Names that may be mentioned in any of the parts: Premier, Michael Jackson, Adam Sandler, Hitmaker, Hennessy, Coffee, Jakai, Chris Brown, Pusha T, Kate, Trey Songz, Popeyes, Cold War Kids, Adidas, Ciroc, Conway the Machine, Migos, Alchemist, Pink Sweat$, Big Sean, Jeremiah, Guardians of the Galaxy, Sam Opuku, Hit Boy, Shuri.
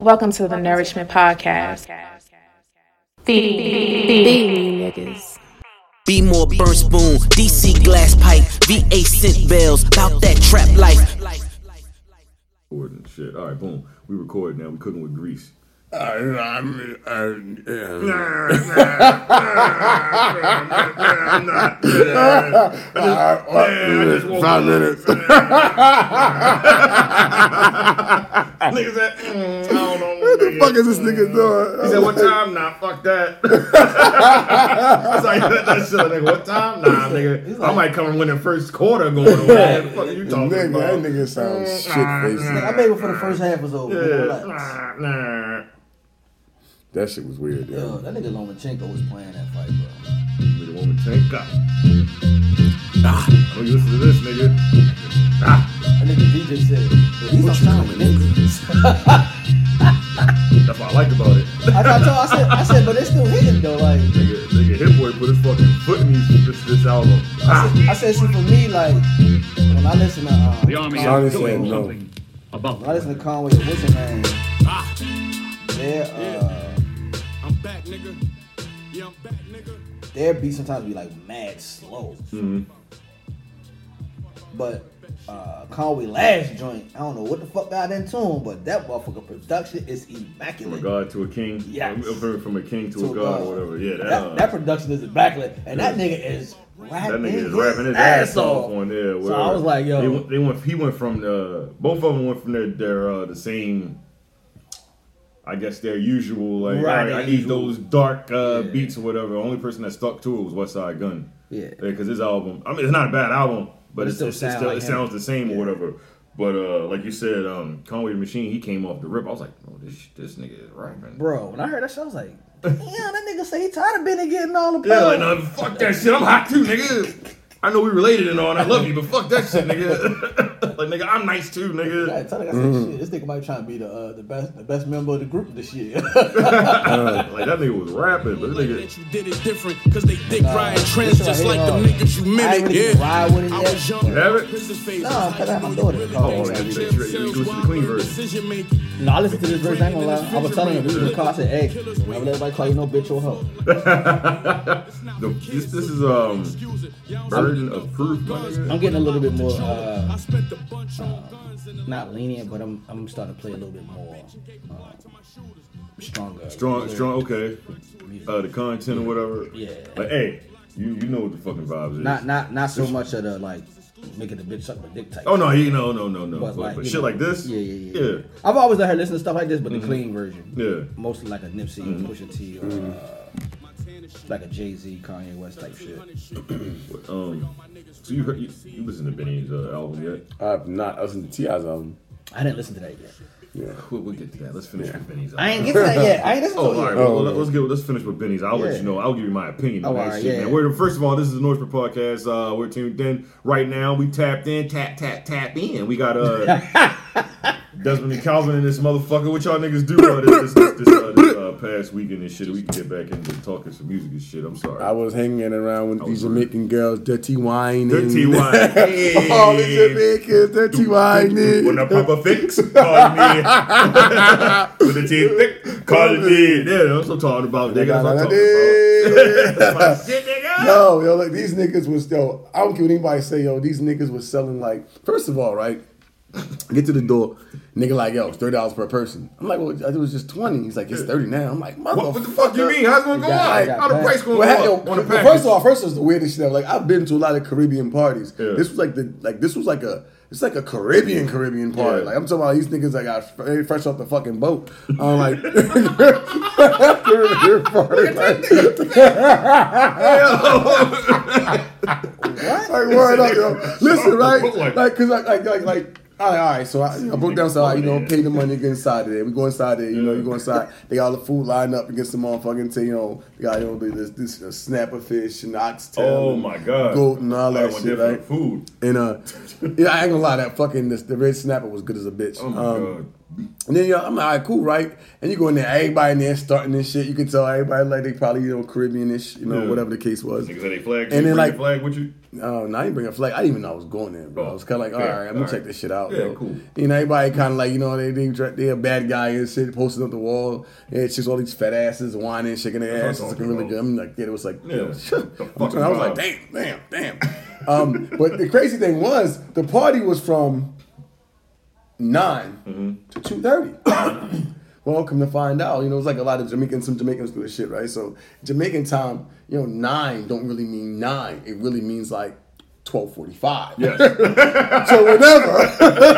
Welcome to the Nourishment Podcast. Feed niggas. Be more burn spoon, DC glass pipe, VA scent bells, about that trap life. Shit. All right, boom. We record now. We cooking with grease. I'm not 5 minutes. Nigga said, I don't know. What the fuck is this nigga doing? He said, what time? Nah, fuck that. I was like, that shit, nigga, what time? Nah, nigga. I might come and win the first quarter going on. What the fuck are you talking about? That nigga sounds shit-faced. I made it before the first half was over. Nah. That shit was weird, dude. Yo, that nigga Lomachenko was playing that fight, bro. Nigga Lomachenko. Ah, oh, you listen to this, nigga. Ah. That nigga DJ said, he's on time with niggas. That's what I liked about it. I said, but it's still hitting, though, like. Nigga Hit Boy put his fucking foot in this album. I said, see, for me, like, when I listen to, the Army is doing something about when I listen to Conway, what's his name? I'm back, nigga. Yeah, I'm back, nigga. Their beats sometimes be like mad slow. Mm-hmm. But Conway last joint, I don't know what the fuck got into him, but that motherfucker production is immaculate. From a god to a king. Yes. From a king to a god or whatever. Yeah, that production is immaculate. And that nigga is rapping. That nigga is rapping his ass off on there. Whatever. So I was like, yo. He went from both of them went from their the same, I guess, their usual, like, right, I need those dark beats or whatever. The only person that stuck to it was West Side Gun. Yeah. Because his album, I mean, it's not a bad album, but it sounds the same or whatever. But like you said, Conway the Machine, he came off the rip. I was like, oh, this nigga is rapping. Bro, when I heard that shit, I was like, yeah, that nigga say he tired of Benny getting all the power. Yeah, like, no, fuck that shit. I'm hot too, nigga. I know we related and all, and I love you, but fuck that shit, nigga. Like, nigga, I'm nice too, nigga. I tell you, I said, shit, this nigga might be trying to be the best member of the group this year. Like, that nigga was rapping, but nigga. You did it different, cause they dick riding trends just like the niggas you mimic. Yeah, ride with it. I was young. You have it? No, cause I'm doing it. Oh, that bitch. You listen to the clean version. No, I listened to this verse. I ain't gonna lie. I was telling him, we was in the car. I said, hey, don't ever let everybody call you no bitch or hoe. This is of proof. I'm getting a little bit more not lenient, but I'm starting to play a little bit more stronger. Strong. Okay. The content or whatever. Yeah. Like, hey, you know what the fucking vibes is. Not so much of the like making the bitch suck the dick type. Oh no, no. But shit like this. Yeah. I've always let her listen to stuff like this, but the clean version. Yeah. Mostly like a Nipsey, Pusha T, or. Like a Jay Z, Kanye West type shit. So you listen to Benny's album yet? I have not listened to T.I.'s album. I didn't listen to that yet. Yeah, we'll get to that. Let's finish with Benny's album. I ain't get to that yet. I ain't listened to it. All right, let's finish with Benny's. I'll let you know. I'll give you my opinion on that shit, man. First of all, this is the Nourishment Podcast. We're tuned in right now. We tapped in, tap in. We got Desmond and Calvin in this motherfucker. What y'all niggas do this past weekend and shit? We can get back into talking some music and shit. I'm sorry. I was hanging around with these Jamaican girls, dirty whining. Dirty whining. Hey. All the Jamaicans, dirty whining. When the papa fix, call me. When the team fix, call me. Yeah, I'm so tired about niggas. I'm talking about. That's my shit, nigga. Yo, like these niggas was, I don't care what anybody say, these niggas was selling like, first of all, right? Get to the door, nigga like, yo, it's $30 per person. I'm like, well, it was just 20. He's like, it's 30 now. I'm like, motherfucker. What the fuck do you mean? How's it gonna go up? How the price gonna go up? First was the weirdest shit. Like, I've been to a lot of Caribbean parties. Yeah. This was like it's like a Caribbean party. Yeah. Like, I'm talking about these niggas that got fresh off the fucking boat. I'm like, Caribbean party. What? Like, word up, yo. Listen, right? Like, cause like. All right, so I broke down, so pay the money, get inside of there. We go inside there, you go inside. They got all the food lined up against the motherfucking thing, they got, this snapper fish and oxtail. Oh, my God. Goat and all that shit, right? Food. And, yeah, I ain't gonna lie, that fucking, the red snapper was good as a bitch. Oh, my God. And then I'm like, all right, cool, right? And you go in there, everybody in there starting this shit. You can tell everybody like they probably, Caribbean-ish, whatever the case was. Niggas had a flag. And then like, flag with you? No, I didn't bring a flag. I didn't even know I was going there, bro. I was kind of like, all right, I'm gonna check this shit out. Yeah, cool. You know, everybody kind of like, they a bad guy and shit, posting up the wall. And it's just all these fat asses whining, shaking their asses, looking really good. I'm like, it was like, I was like, damn. But the crazy thing was, the party was from 9 to 2:30. Welcome to find out. It's like a lot of Jamaicans, some Jamaicans do this shit, right? So Jamaican time, 9 don't really mean 9. It really means like 12:45. Yes. So whatever.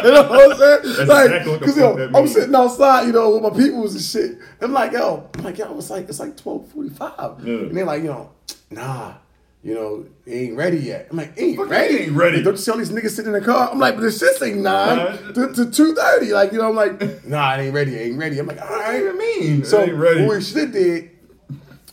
What I'm saying? That's like, exactly what the fuck that means. I'm sitting outside, with my peoples and shit. I'm like, it's like 12:45. Yeah. And they're like, nah. It ain't ready yet. I'm like, ain't ready. Like, don't you see all these niggas sitting in the car? I'm like, but this shit's like 9 to 2:30. Like, I'm like, nah, it ain't ready. I'm like, all right, what do you mean? So what we should have did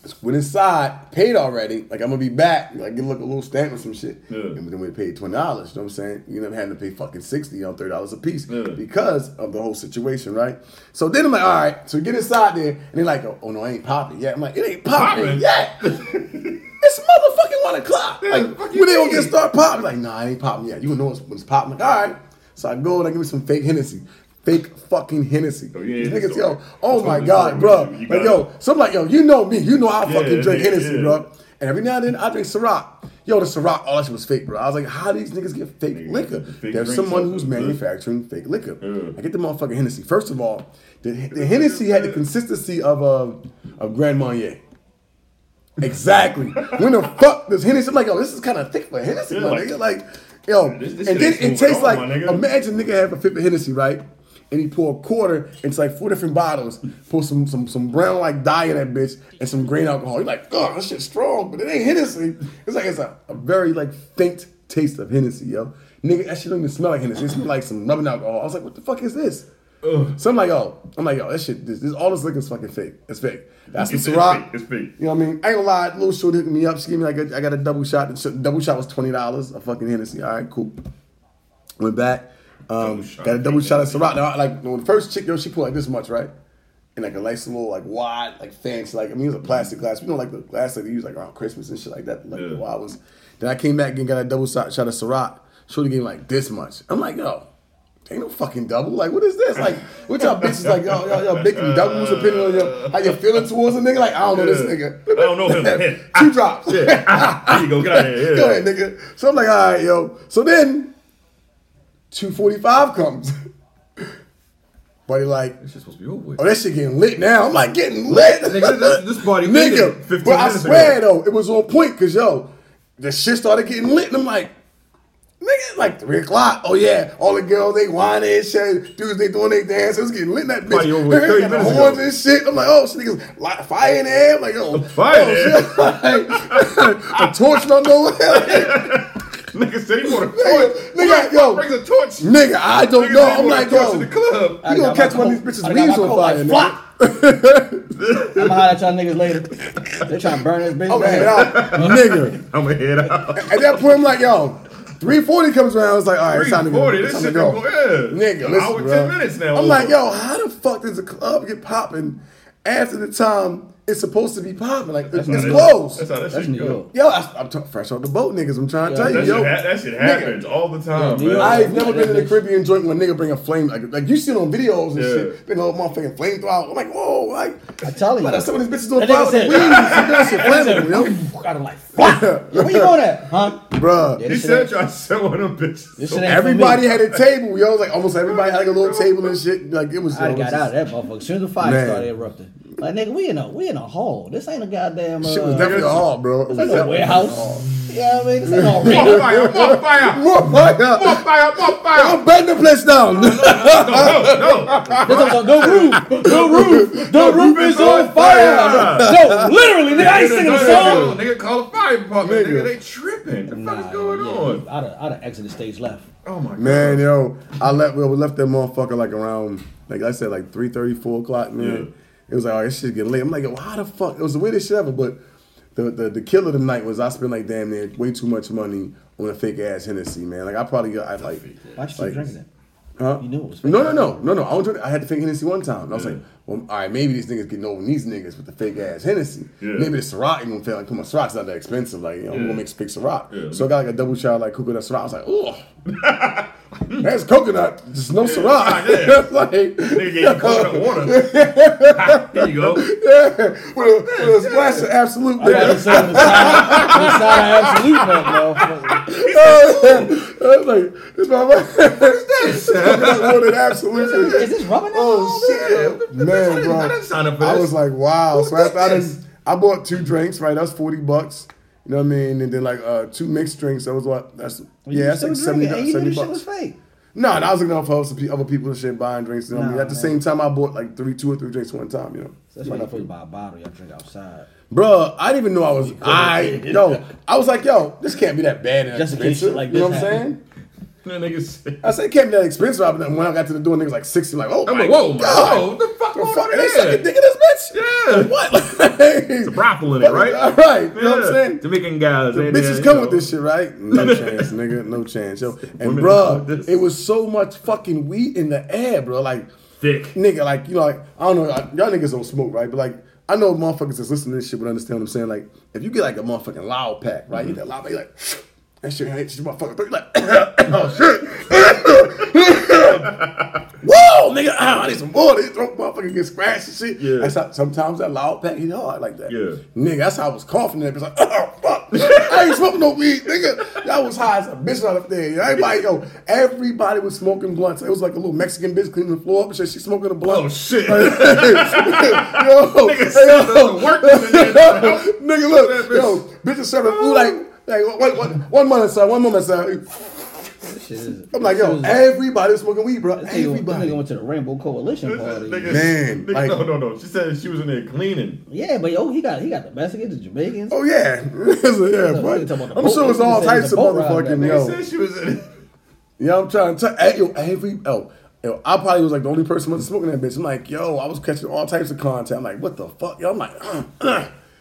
is went inside, paid already. Like, I'm going to be back. Like, get a little stamp or some shit. Yeah. And then we paid $20. You know what I'm saying? You never had to pay fucking $60 on $30 a piece because of the whole situation, right? So then I'm like, all right. So we get inside there. And they're like, oh, no, it ain't popping yet. I'm like, it ain't popping yet. It's motherfucking 1 o'clock. Yeah, like, when they don't get start popping, like, nah, it ain't popping yet. You know when it's popping. Like, all right. So I go and I give me some fake Hennessy. Fake fucking Hennessy. Oh, yeah, these niggas, oh my God, bro. Like, so I'm like, you know me. You know I fucking drink Hennessy, bro. And every now and then I drink Ciroc. The Ciroc, all that shit was fake, bro. I was like, how do these niggas get fake liquor? There's someone who's manufacturing fake liquor. I get the motherfucking Hennessy. First of all, the Hennessy had the consistency of Grand Marnier. Exactly. When the fuck does Hennessy? I'm like, this is kind of thick for Hennessy, nigga. This and then it tastes like, imagine nigga have a fifth of Hennessy, right? And he pour a quarter into like 4 different bottles, pour some brown like dye in that bitch, and some grain alcohol. You're like, oh, that shit's strong, but it ain't Hennessy. It's like it's a very like faint taste of Hennessy, Nigga, that shit don't even smell like Hennessy. It smells like some rubbing alcohol. I was like, what the fuck is this? Ugh. So I'm like, that shit, this all this liquor's fucking fake. It's fake. That's the Ciroc. It's fake. You know what I mean? I ain't gonna lie. Little short hit me up. She gave me like I got a double shot. The double shot was $20. A fucking Hennessy. All right, cool. Went back. Got a double shot of Ciroc. Now, the first chick, she pulled like this much, right? And like a nice little like wide like fancy like it was a plastic glass. Like the glass that they use like around Christmas and shit like that. The wild ones. Then I came back and got a double shot of Ciroc. Shorty gave me like this much. I'm like, ain't no fucking double. Like, what is this? Like, what y'all bitches like, y'all making doubles depending on how you're feeling towards a nigga? Like, I don't know this nigga. I don't know him. 2 drops. Yeah. There you go. Get out of here. Yeah. Go ahead, nigga. So I'm like, all right, So then, 2:45 comes. Buddy, like, this shit's supposed to be over with. Oh, that shit getting lit now. I'm like, getting lit. Nigga, this party nigga. 15 but I swear, ago. Though, it was on point because, the shit started getting lit. And I'm like, nigga, like 3 o'clock. Oh yeah, all the girls they whining and shit. Dudes they doing their dance. It was getting lit in that bitch. Party over 30 minutes ago. And shit. I'm like, oh, shit, niggas light fire in the air. I'm like, fire in the air. A torch don't know where. Nigga said he want a torch. Nigga, brings a torch. Nigga, I don't know. I'm like, in the club. You gonna catch one of these bitches' leaves on fire, nigga. I'ma holler at y'all niggas later. They trying to burn this bitch. I'ma head out. At that point, I'm like, 3:40 comes around. I was like, all right, it's time to go. Nigga, listen, hour 10 minutes now. I'm like, how the fuck does the club get popping after the time it's supposed to be popping? Like, it's closed. That's how that shit goes. I'm fresh off the boat, niggas. I'm trying to tell you, that shit happens all the time. I've never been in a Caribbean joint where a nigga bring a flame. Like you see it on videos and shit. Been all motherfucking flame throughout. I'm like, whoa, like. I tell you, that's some of these bitches doing flowers and weeds. That shit flammable, I'm like, where you going at, huh? Bruh. Yeah, he said y'all sell one of them bitches. So everybody had a table, Like almost everybody had like a little table and shit. Like it was. I got out of that motherfucker. As soon as the fire started erupting. Like nigga, we in a hole. This ain't a goddamn. Shit was definitely a hall, bro. It was a warehouse. Yeah, I mean, this ain't no regular. More fire! I'm burning the place down. No. The roof is on fire. No, literally, nigga, I ain't singing a song. Nigga, call the fire department. Nigga, they tripping. The fuck is going on? I'd have exited stage left. Oh my God. Man, we left that motherfucker like around, like I said, like 3:30, 4 o'clock, man. It was like, oh, this shit getting late. I'm like, how the fuck? It was the weirdest shit ever, but the killer of the night was I spent like damn near way too much money on a fake ass Hennessy, man. Like I probably got like. Why'd you keep drinking it? Huh? You knew it was fake. No. I had the fake Hennessy one time. And I was like, well, all right, maybe these niggas getting over these niggas with the fake ass Hennessy. Yeah. Maybe the Ciroc even felt like, come on, Ciroc's not that expensive. Like, you know, I'm gonna make a fake Ciroc. Yeah. So I got like a double shot like coconut Ciroc. I was like, oh, that's coconut. There's no Ciroc. That's like nigga gave you coconut water. There you go. Yeah, with a splash of absolute. I got the side of absolute nut, bro. I was like, it's my wife. What is this? Absolutely. Is this rubbing? Oh shit, man, bro! I was like, wow. So after I bought 2 drinks, right? That's $40. You know what I mean? And then like 2 mixed drinks. That was what? That's like $70. No, and I was looking for other people and shit buying drinks. You know what I mean? At the same time, I bought like two or three drinks one time. You know, so that's why you buy a bottle. Y'all drink outside. Bro, I didn't even know I was. I was like, yo, this can't be that bad. And just expensive. Like you know what I'm saying? I said it can't be that expensive. And when I got to the door, niggas like 60. Like, oh, I'm like, whoa, bro, what the fuck? They sucking dick in this bitch? Yeah. What? Like, it's a brothel in it, right? Right. You know what I'm saying? Jamaican guys. The bitches come with this shit, right? No chance, nigga. No chance. Yo. And, bro, it was so much fucking weed in the air, bro. Like, thick. Nigga, like, you know, like, I don't know. Y'all niggas don't smoke, right? But, like, I know motherfuckers that's listening to this shit would understand what I'm saying. Like, if you get, like, a motherfucking loud pack, right? You get that loud pack, you're like... That shit hit you, motherfucker. Like, oh shit! Whoa, nigga! I need some water. This motherfucker get scratched and shit. Yeah. That's how, sometimes that loud pack hit hard like that. Yeah. Nigga, that's how I was coughing. It was like, oh fuck! I ain't smoking no weed, nigga. That was high as a bitch out up there. Everybody was smoking blunts. It was like a little Mexican bitch cleaning the floor up and shit. She smoking a blunt. Oh shit! Nigga, look, yo, bitches serving food like. Like, one moment, sir. I'm like, yo, everybody was smoking weed, bro. Everybody went to the Rainbow Coalition party. Man, like, no. She said she was in there cleaning. Yeah, but yo, he got the Mexicans, the Jamaicans. Oh yeah, I'm sure it's all types of motherfucking yo. Said she was in it. Yeah, I'm trying to tell yo every yo. I probably was like the only person was smoking that bitch. I'm like, yo, I was catching all types of content. I'm like, what the fuck, yo? I'm like,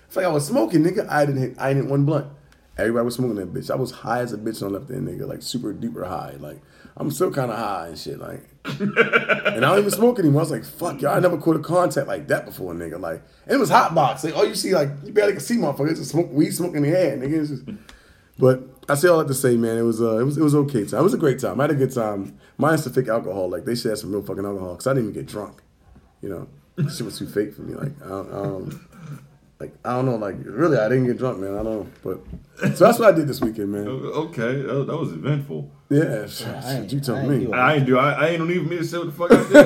it's like I was smoking, nigga. I didn't hit one blunt. Everybody was smoking that bitch. I was high as a bitch on up there, nigga. Like, super duper high. Like, I'm still kind of high and shit. Like, and I don't even smoke anymore. I was like, fuck, y'all. I never caught a contact like that before, nigga. Like, and it was hot box. Like, all you see, like, you barely can see motherfuckers. Just smoke weed, smoking the air, nigga. It's just... But I say all that to say, man, it was okay time. It was a great time. I had a good time. Mine's the fake alcohol. Like, they should have some real fucking alcohol because I didn't even get drunk. You know, this shit was too fake for me. Like, I don't know. Like, really, I didn't get drunk, man. I don't know. But so that's what I did this weekend, man. Okay, that was eventful. Yeah, you told me. I ain't don't even need to say what the fuck I did.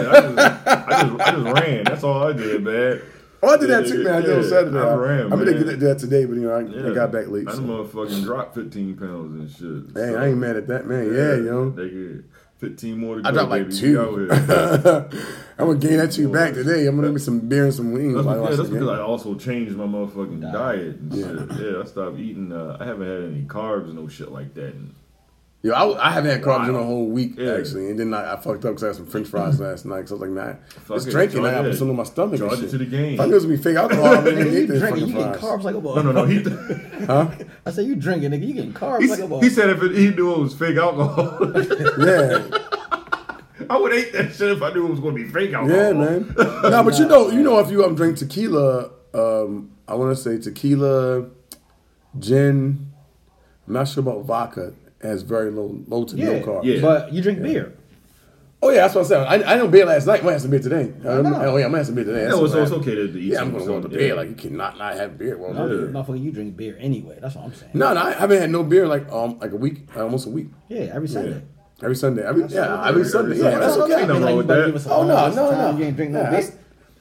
I just ran. That's all I did, man. Oh, I did that too, man. I did on Saturday. I ran. I mean, they did that today, but you know, I got back late. I motherfucking dropped 15 pounds and shit. Hey, so. I ain't mad at that, man. Yeah, yo. They good. 15 more to go, I dropped like 2. I'm going to gain that 2 back today. I'm going to give me some beer and some wings. That's because I also changed my motherfucking diet and shit. Yeah, I stopped eating. I haven't had any carbs, no shit like that. Yo, I haven't had carbs in a whole week, actually. And then I fucked up because I had some french fries last night. Because I was like, nah, it's drinking. I have something on my stomach charge and shit. Charge it to the game. If I knew it was going to be fake alcohol, I wouldn't even eat this fucking fries. You getting carbs like a ball. No. Huh? I said, you drinking, nigga. You getting carbs like a ball. He said he knew it was fake alcohol. Yeah. I would hate that shit if I knew it was going to be fake alcohol. Yeah, man. No, but you know, if you drink tequila, I want to say tequila, gin, I'm not sure about vodka. Has very low to no carbs. Yeah. But you drink beer. Oh, yeah, that's what I said. I didn't beer last night. I might have some beer today. I might have some beer today. No, so it's okay to eat. Yeah, I'm going to go to beer. Like, you cannot not have beer. Well, motherfucker, you drink beer anyway. That's what I'm saying. No, I haven't had no beer like a week, almost a week. Yeah, every Sunday. Yeah. Every Sunday. Every Sunday. Yeah, that's okay. Ain't nothing wrong with that. Oh, no. You ain't drink no beer.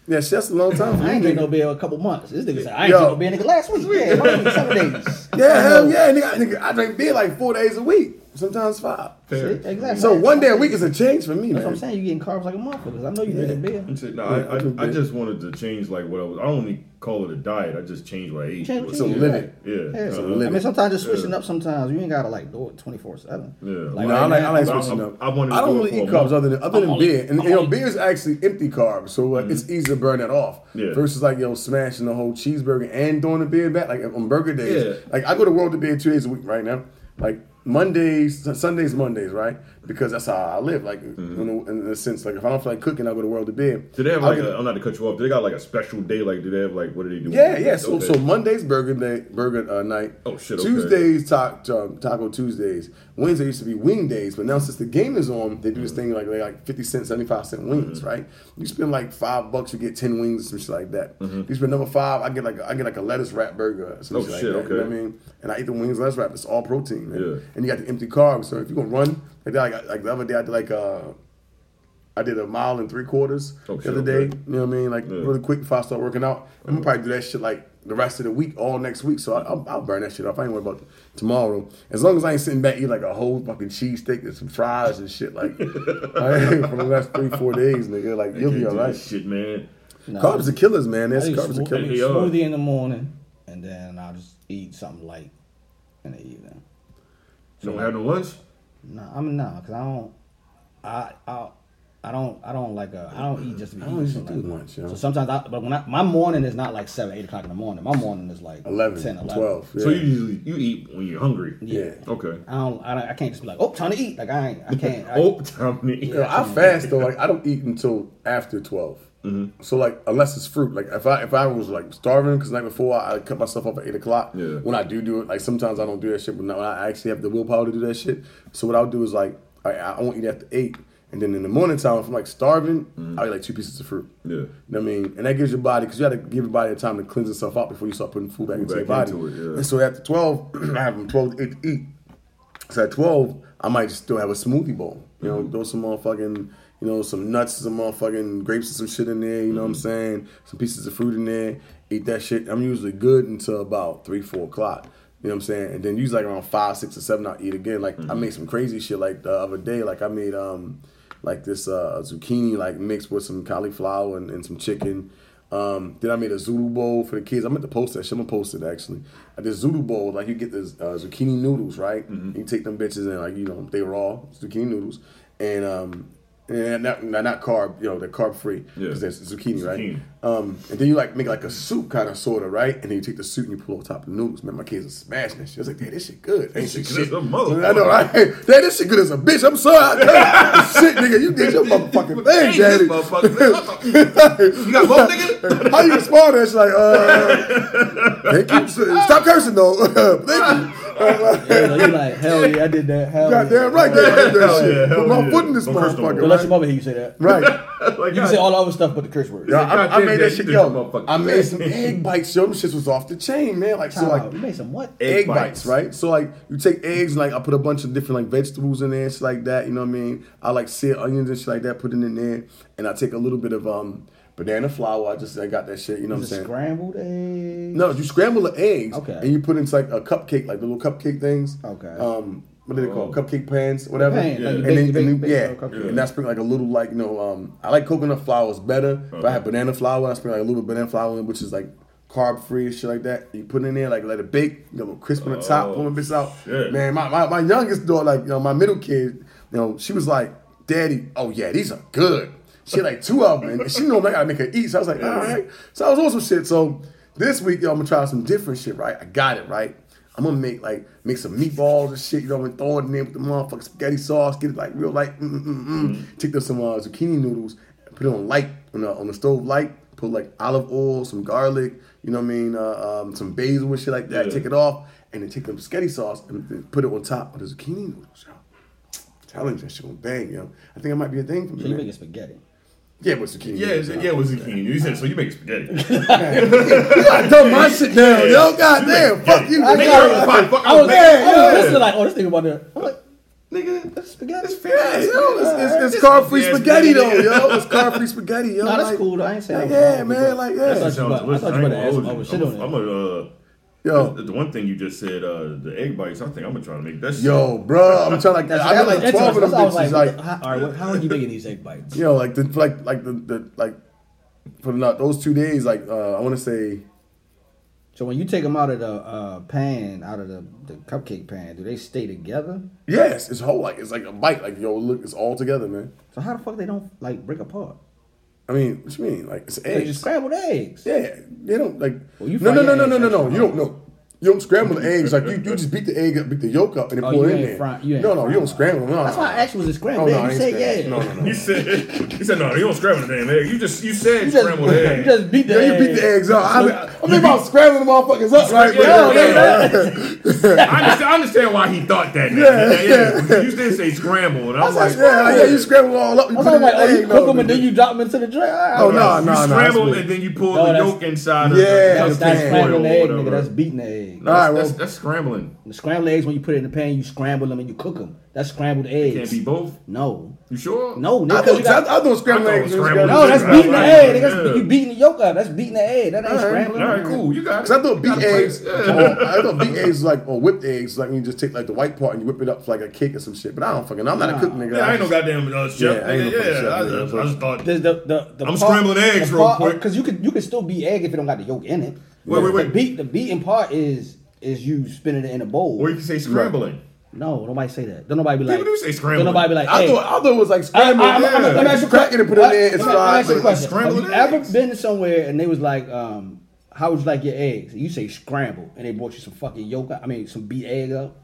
Yeah, that's a long time for me. I ain't drink no beer a couple months. This nigga said, I ain't drink no beer, nigga, last week. Yeah, only 7 days. Yeah, hell yeah, nigga. I drink beer like 4 days a week, sometimes 5. Fair. Exactly. So 1 day a week is a change for me, man. That's what I'm saying. You're getting carbs like a motherfucker. I know you drink beer. No, I just wanted to change like what I was. I don't even call it a diet. I just changed what I ate. It's a living. Right. Yeah. It's a living. I mean, sometimes just switching up sometimes. You ain't got to like do it 24/7. Yeah. Like, no, I like switching up. I don't really eat carbs other than beer. And you know, beer is actually empty carbs. So it's easy to burn that off. Yeah. Versus like, yo, smashing the whole cheeseburger and doing the beer back. Like on burger days. Yeah. Like I go to World of Beer 2 days a week right now. Like Sundays, Mondays, right? because that's how I live. Like, in a sense, like, if I don't feel like cooking, I go to World of Bed. Do they have, like, I'm not to cut you off, do they got, like, a special day? Like, do they have, like, what do they do? Yeah, yeah. So Monday's burger night. Oh, shit, okay. Tuesdays, Taco Tuesdays. Wednesday used to be wing days, but now since the game is on, they do this thing, like, they like 50 cent, 75 cent wings, right? You spend, like, $5, you get 10 wings and some shit like that. You spend another $5, I get a lettuce wrap burger. Oh, shit, like that, okay. You know what I mean? And I eat the wings lettuce wrap. It's all protein, man. Yeah. And you got the empty carbs, so if you're going to run... Like the other day, I did I did 1.75 miles. The other day, you know what I mean? Like really quick before I start working out. I'm gonna probably do that shit like the rest of the week, all next week. So I'll burn that shit off. I ain't worried about tomorrow. As long as I ain't sitting back eating like a whole fucking cheesesteak and some fries and shit. Like for the last 3-4 days, nigga. Like you'll be all right. Shit, man. Nah, carbs are killers, man. Carbs are killers. Smoothie in the morning, and then I'll just eat something light in the evening. So don't have no lunch. No, because I don't eat just to be eating lunch. So sometimes, my morning is not like 7-8 o'clock in the morning. My morning is like 11, 10, 11, 12. Yeah. So you eat when you're hungry. Yeah. Okay. I can't just be like, oh, time to eat. Like I can't. Time to eat. I fast though. Like I don't eat until after 12. Mm-hmm. So like, unless it's fruit, like if I was like starving because the night before I cut myself off at 8 o'clock. Yeah. When I do it, like sometimes I don't do that shit, but now I actually have the willpower to do that shit. So what I'll do is like, I won't eat after 8, and then in the morning time if I'm like starving, I'll eat like 2 pieces of fruit. Yeah, you know what I mean? And that gives your body, because you got to give your body the time to cleanse itself out before you start putting food back into your body. And so after 12, I have from 12 to 8 to eat. So at 12, I might still have a smoothie bowl. You know, throw some motherfucking. You know, some nuts, some motherfucking grapes and some shit in there, you know what I'm saying? Some pieces of fruit in there, eat that shit. I'm usually good until about 3-4 o'clock, you know what I'm saying? And then usually like around 5, 6, or 7, I'll eat again. Like I made some crazy shit like the other day. Like I made like this zucchini like mixed with some cauliflower and some chicken. Then I made a zoodoo bowl for the kids. I meant to post that shit. I'm gonna post it actually. I did zoodoo bowl, like you get the zucchini noodles, right? You take them bitches and like, you know, they raw zucchini noodles. And and not carb, you know, they're carb free because there's zucchini, right? And then you like make like a soup kind of sorta, right? And then you take the soup and you put it on top of the noodles. Man, my kids are smashing that shit. I was like, damn, this shit good. Ain't shit good as a motherfucker. I know, right? Damn, this shit good as a bitch. I'm sorry. Shit, nigga, you did your motherfucking thing, daddy. You got both, nigga? How you respond to that shit? Like, thank you. Stop cursing though. Thank you. You like, hell yeah, I did that. Goddamn right, I did that shit. Put my foot in this motherfucker. Don't let your mother hear you say that. Right. Like, you can say all the other stuff but the curse words. Yeah, I made that shit, yo. I made some egg bites, yo. Them shits was off the chain, man. Like, you made some what? Egg bites, right? So, like, you take eggs, and, like, I put a bunch of different, like, vegetables in there and shit like that. You know what I mean? I, like, sear onions and shit like that, put it in there. And I take a little bit of, banana flour, I got that shit, you know what I'm saying? Scrambled eggs? No, you scramble the eggs, and you put into like a cupcake, like the little cupcake things. Okay. What do they call cupcake pans, whatever? And that's like a little, like, you know, I like coconut flours better, but I have banana flour, I sprinkle like a little bit of banana flour, which is like carb free and shit like that. You put it in there, like let it bake, you know, a little crisp on the top, pull my bitch out. Shit. Man, my youngest daughter, like, you know, my middle kid, you know, she was like, Daddy, oh yeah, these are good. She had like 2 of them, and she know I gotta make her eat. So I was like, all right. So I was on some shit. So this week, yo, I'm gonna try some different shit, right? I got it, right? I'm gonna make some meatballs and shit. You know, I'm gonna throw it in there with the motherfucking spaghetti sauce, get it like real light. Take them some zucchini noodles, put it on light on the stove light. Put like olive oil, some garlic, you know what I mean? Some basil and shit like that. Yeah. Take it off, and then take them spaghetti sauce and put it on top of the zucchini noodles. Yo, I'm telling you, that shit gonna bang, yo. I think it might be a thing for me. So you make spaghetti. Yeah, with zucchini. Yeah, with zucchini. You said, so you make spaghetti. You gotta dumb my shit down, yo. Goddamn, fuck you. I was listening like, oh, this nigga about to. I'm like, nigga, that's spaghetti. It's fair. It's carb-free spaghetti, though, yo. It's carb-free spaghetti, yo. Nah, that's cool, though. I ain't saying that. Yeah, man, like, yeah. I thought you about to ask some other shit on it. Yo, the one thing you just said, the egg bites. I think I'm gonna try to make that shit. Yo, bro, I'm trying to. I got like 12 of them bitches. How are you making these egg bites? You know, for those 2 days, like I want to say. So when you take them out of the pan, out of the cupcake pan, do they stay together? Yes, it's whole. Like it's like a bite. Like yo, look, it's all together, man. So how the fuck they don't like break apart? I mean, what you mean? Like, it's eggs. Just scrambled eggs. Yeah. They don't, like... Well, you don't know. You don't scramble the eggs. Like, you just beat the egg up, beat the yolk up, and then pour it in there. You don't scramble them. No, that's why I asked you, was it scrambled egg? You said, yeah. No. You said, no, you don't scramble the damn egg. You said scramble the egg. You just beat the egg. Yeah, you beat the eggs up. I mean, about scrambling the motherfuckers up. Like, I understand why he thought that. Yeah. You didn't say scrambled. I was like, yeah, you scramble all up. I was like, oh, you cook them, and then you drop them into the tray. Oh, no. You scramble, and then you pull the yolk inside of the egg. That's scrambling the egg, nigga. That's beating the egg. No, that's scrambling. The scrambled eggs, when you put it in the pan, you scramble them and you cook them. That's scrambled eggs. It can't be both? No. You sure? No. I thought scrambled eggs. No, that's beating the egg. Yeah. You beating the yolk up. That's beating the egg. That ain't scrambling. All right, cool. You got it. Because I thought beat eggs is like, or whipped eggs, like when you just take like the white part and you whip it up for like a cake or some shit. But I don't fucking know. I'm not a cooking nigga. Yeah, I ain't no goddamn chef. I just thought. I'm scrambling eggs real quick. Because you could still beat egg if it don't got the yolk in it. Wait. The beating part is you spinning it in a bowl. Or you can say scrambling. Right. No, nobody say that. Don't nobody be like. People do say scrambling. Don't nobody be like. Hey. I thought it was like scrambling. Let me ask you a question. Have you ever been somewhere and they was like, how would you like your eggs? And you say scramble, and they brought you some fucking yolk. I mean, some beat egg up.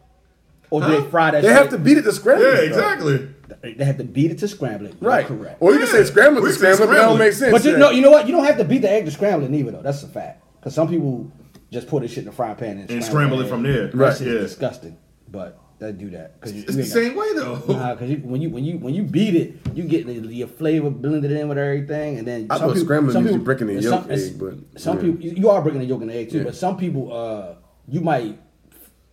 Or do they fry that? They have to beat it to scramble. Yeah, exactly. They have to beat it to scramble it. Right. Correct. Or you can say scramble to scramble. That don't make sense. But you know what? You don't have to beat the egg to scramble it either, though. That's a fact. Because some people just put this shit in the frying pan and scramble it from there. Right. It's disgusting, but they do that. It's the same way though. Nah, because when you beat it, you get your flavor blended in with everything, and then some people breaking the yolk egg, but some people you are breaking the yolk and the egg too. Yeah. But some people, you might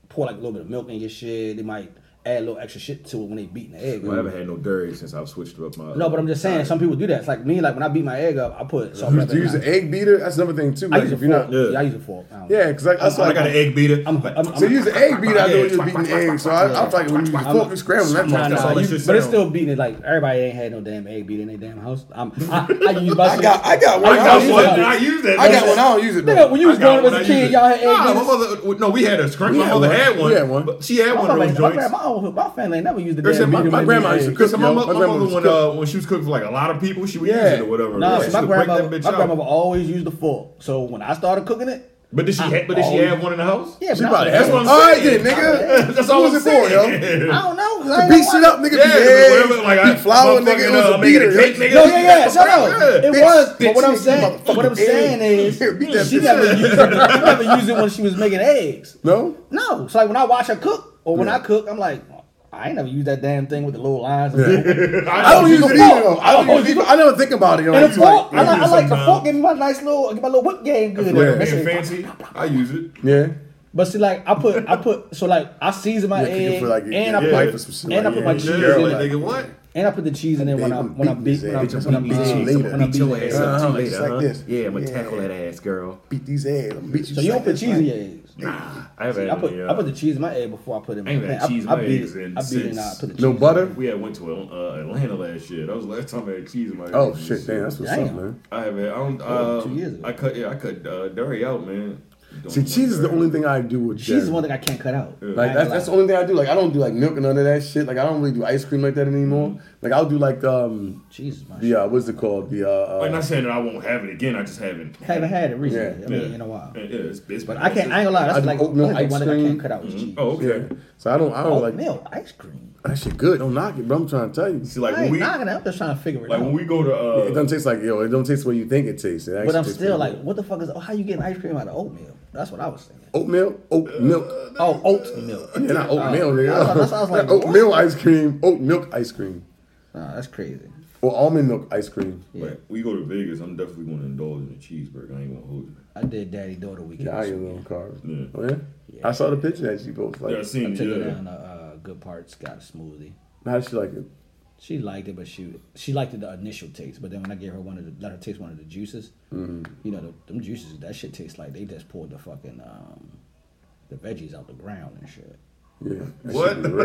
pour like a little bit of milk in your shit. They might add a little extra shit to it when they beating the egg. Well, I haven't had no dairy since I've switched up my. No, but I'm just saying some people do that. It's like me, like when I beat my egg up, I put. So do you use an egg beater? That's another thing too. Like, I use a fork. Yeah, because I got an egg beater. So you use an egg beater. I know you're beating eggs. So I'm like when you fork and scramble, that's much. But it's still beating it. Like everybody ain't had no damn egg beater in their damn house. I got one. I use it. I got one. I don't use it. When you was growing up as a kid, y'all had egg beaters. My mother. No, we had a scramble. My mother had one. Yeah, one. She had one of those joints. My family never used the damn beater. My grandma used to cook. My mother, when she was cooking for like a lot of people, she would use it or whatever. No, right? my grandmother always used the fork. So when I started cooking it, but did she have one in the house? Yeah, she probably had one. All right, then, nigga. That's all it's for, yo. I don't know. To beat shit up, nigga. Yeah, beat flour, nigga. It was a beater. No, yeah. Shut up. It was. But what I'm saying is, she never used it when she was making eggs. No. So like when I watch her cook. Or when I cook, I'm like, I ain't never used that damn thing with the little lines. Yeah. I don't use it either. I never think about it. And the fork, I like the fork. Give me my nice little, get my little whip game good. Yeah, fancy. I use it. Yeah. But see, like I put. So like I season my egg, and I put my cheese in. And I put the cheese in there when I beat your ass up later. Like this. Yeah, I'm gonna tackle that ass, girl. Beat these eggs. So you don't put cheese in your eggs. Nah, I haven't. I put the cheese in my egg before I put it in. I beat it. No butter. We had went to Atlanta last year. That was the last time I had cheese in my egg. Oh shit, damn, that's what's up, man. I haven't. I don't. 2 years ago. I cut dairy out, man. See, cheese is the only thing I do with cheese. Cheese is one thing I can't cut out. Like that's the only thing I do. Like I don't do like milk and none of that shit. Like I don't really do ice cream like that anymore. Mm-hmm. Like I'll do like cheese. Yeah, what's it called? The I'm not saying that I won't have it again. I just haven't had it recently. Yeah. I mean, in a while. Yeah, it's but I can't. I ain't gonna lie. That's like oat milk ice cream. I can't cut out with cheese. Oh, okay. Yeah. So I don't like milk ice cream. That shit good. Don't knock it, bro. I'm trying to tell you. See, like I ain't knocking it. I'm just trying to figure it out. Like when we go to, it don't taste like it don't taste what you think it tastes. It but I'm still like, what the fuck is? How you getting ice cream out of oatmeal? That's what I was thinking. Oatmeal, oat milk. Oatmeal. Yeah, not oatmeal, nigga. That's what I was like. Oatmeal ice cream, oat milk ice cream. Nah, that's crazy. Or almond milk ice cream. Yeah. Like, we go to Vegas, I'm definitely going to indulge in a cheeseburger. I ain't going to hold you. I did Daddy Daughter weekend. Yeah, I ate a little carb. Yeah. Oh, yeah? Yeah. I saw the picture that she posted. Like, yeah, I seen it. I took her down to Good Parts, got a smoothie. How did she like it? She liked it, but she liked it the initial taste. But then when I gave her let her taste one of the juices, mm-hmm. You know, them juices, that shit tastes like they just poured the fucking, the veggies out the ground and shit. Yeah. What? No,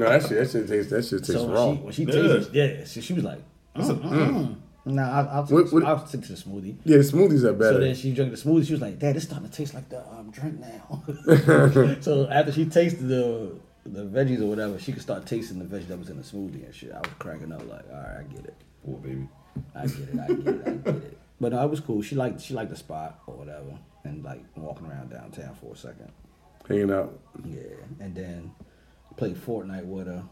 that shit tastes raw. When she tasted, so she was like, I'll stick to the smoothie. Yeah, the smoothies are better. So then she drank the smoothie. She was like, Dad, it's starting to taste like the drink now. So after she tasted the veggies or whatever, she could start tasting the veggie that was in the smoothie and shit. I was cracking up like, all right, I get it. Poor baby. I get it. But no, it was cool. She liked the spot or whatever, and like walking around downtown for a second. Hanging out. Yeah, and then played Fortnite with her.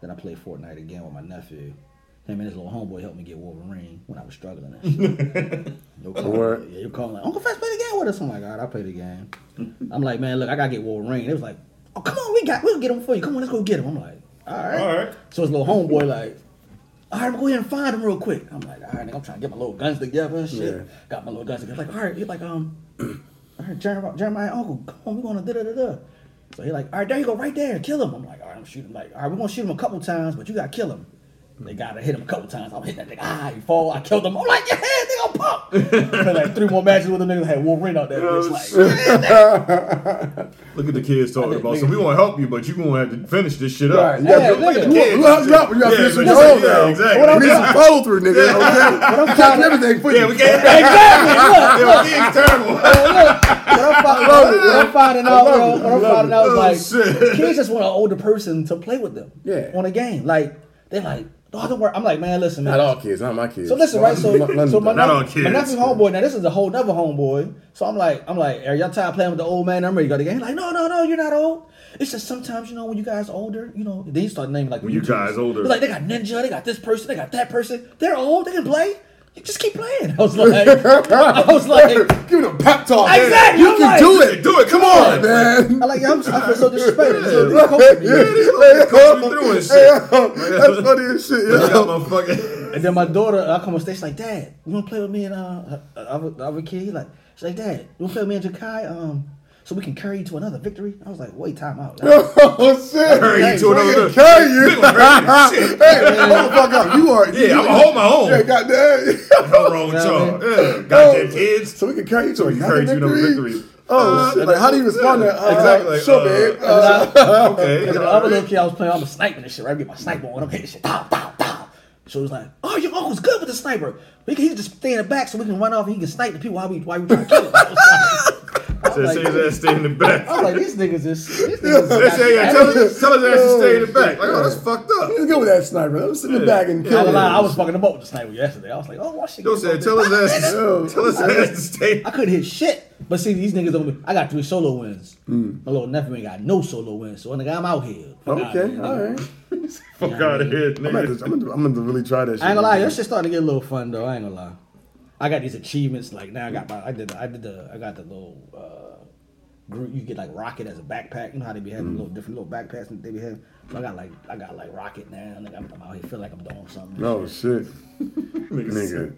Then I played Fortnite again with my nephew. Him and his little homeboy helped me get Wolverine when I was struggling and shit. You're calling like, Uncle Fest played the game with us. I'm like, all right, I played the game. I'm like, man, look, I got to get Wolverine. It was like, oh, come on, we'll get him for you. Come on, let's go get him. I'm like, all right. So his little homeboy like, all right, go ahead and find him real quick. I'm like, all right, nigga, I'm trying to get my little guns together and shit. Yeah. Got my little guns together. Like, all right, he's like, all right, Jeremiah, uncle, come on, we're going to da-da-da-da. So he's like, all right, there you go, right there, kill him. I'm like, all right, I'm shooting him. Like, all right, we're going to shoot him a couple times, but you got to kill him. They got to hit him a couple times. I'm hitting that nigga. He fall. I killed him. I'm like, yeah, nigga, I'm pumped. And like three more matches with the nigga had Wolverine out there. It's like, yeah, look at the kids talking about, so we want to help you, but you going to have to finish this shit up. Right. Yeah, look at the kids. You got to finish your own now. Exactly. What I'm trying to follow through, nigga. I'm counting everything for you. Yeah, we can't. Exactly. What I'm finding out, bro, is like, kids just want an older person to play with them on a game. Like, they're like, oh, don't worry. I'm like, man, listen, man. Not all kids, not my kids. So listen, right? So my nephew's homeboy. Now this is a whole nother homeboy. So I'm like, are y'all tired of playing with the old man? I'm ready to go to the game. He's like, no, you're not old. It's just sometimes, when you guys older, they start naming like. When you guys older, like they got Ninja, they got this person, they got that person. They're old. They can play. You just keep playing. I was like, give it a pep talk. Exactly. You can do it. Come on, man. I like, I feel so disrespected. They caught me through and shit. That's funny as shit. Yeah. And then my daughter, I come on stage, she's like, Dad, you want to play with me and other kid? She's like, Dad, you want to play with me and Jakai? So we can carry you to another victory? I was like, wait, time out. Oh, shit. Carry you to another victory. Carry you. Shit. Hey, motherfucker, you are. Yeah, I'm going to hold my own. Yeah, goddamn. What's wrong with y'all? Yeah, goddamn kids. So we can carry you to another victory. Oh, shit. Like, how do you respond to that? Exactly. Sure, man. Okay. Because the other little kid I was playing, I'm a sniper and shit, right? I get my sniper on. I'm hitting shit. Pow, pow, pow. So it was like, oh, your uncle's good with the sniper. He can just stay in the back so we can run off and he can snipe the people while we trying to kill him. Stay in the back. I was like, these niggas is. Tell us that to stay in the back. Like, oh, that's fucked up. He was good with that sniper. Let him sit in the back and kill him. I was fucking him up with the sniper yesterday. I was like, oh, what shit? Tell us that to stay. I couldn't hit shit. But see, these niggas over me, I got 3 solo wins. My little nephew ain't got no solo wins. So, nigga, I'm out here. Okay, all right. Fuck out of here, nigga. I'm going to really try that shit. I ain't gonna lie. That shit starting to get a little fun, though. I ain't gonna lie. I got these achievements. Like now, I got the little group. You get like Rocket as a backpack. You know how they be having different little backpacks and they be having. So I got like Rocket now. Like I'm out here feel like I'm doing something. Oh shit, nigga.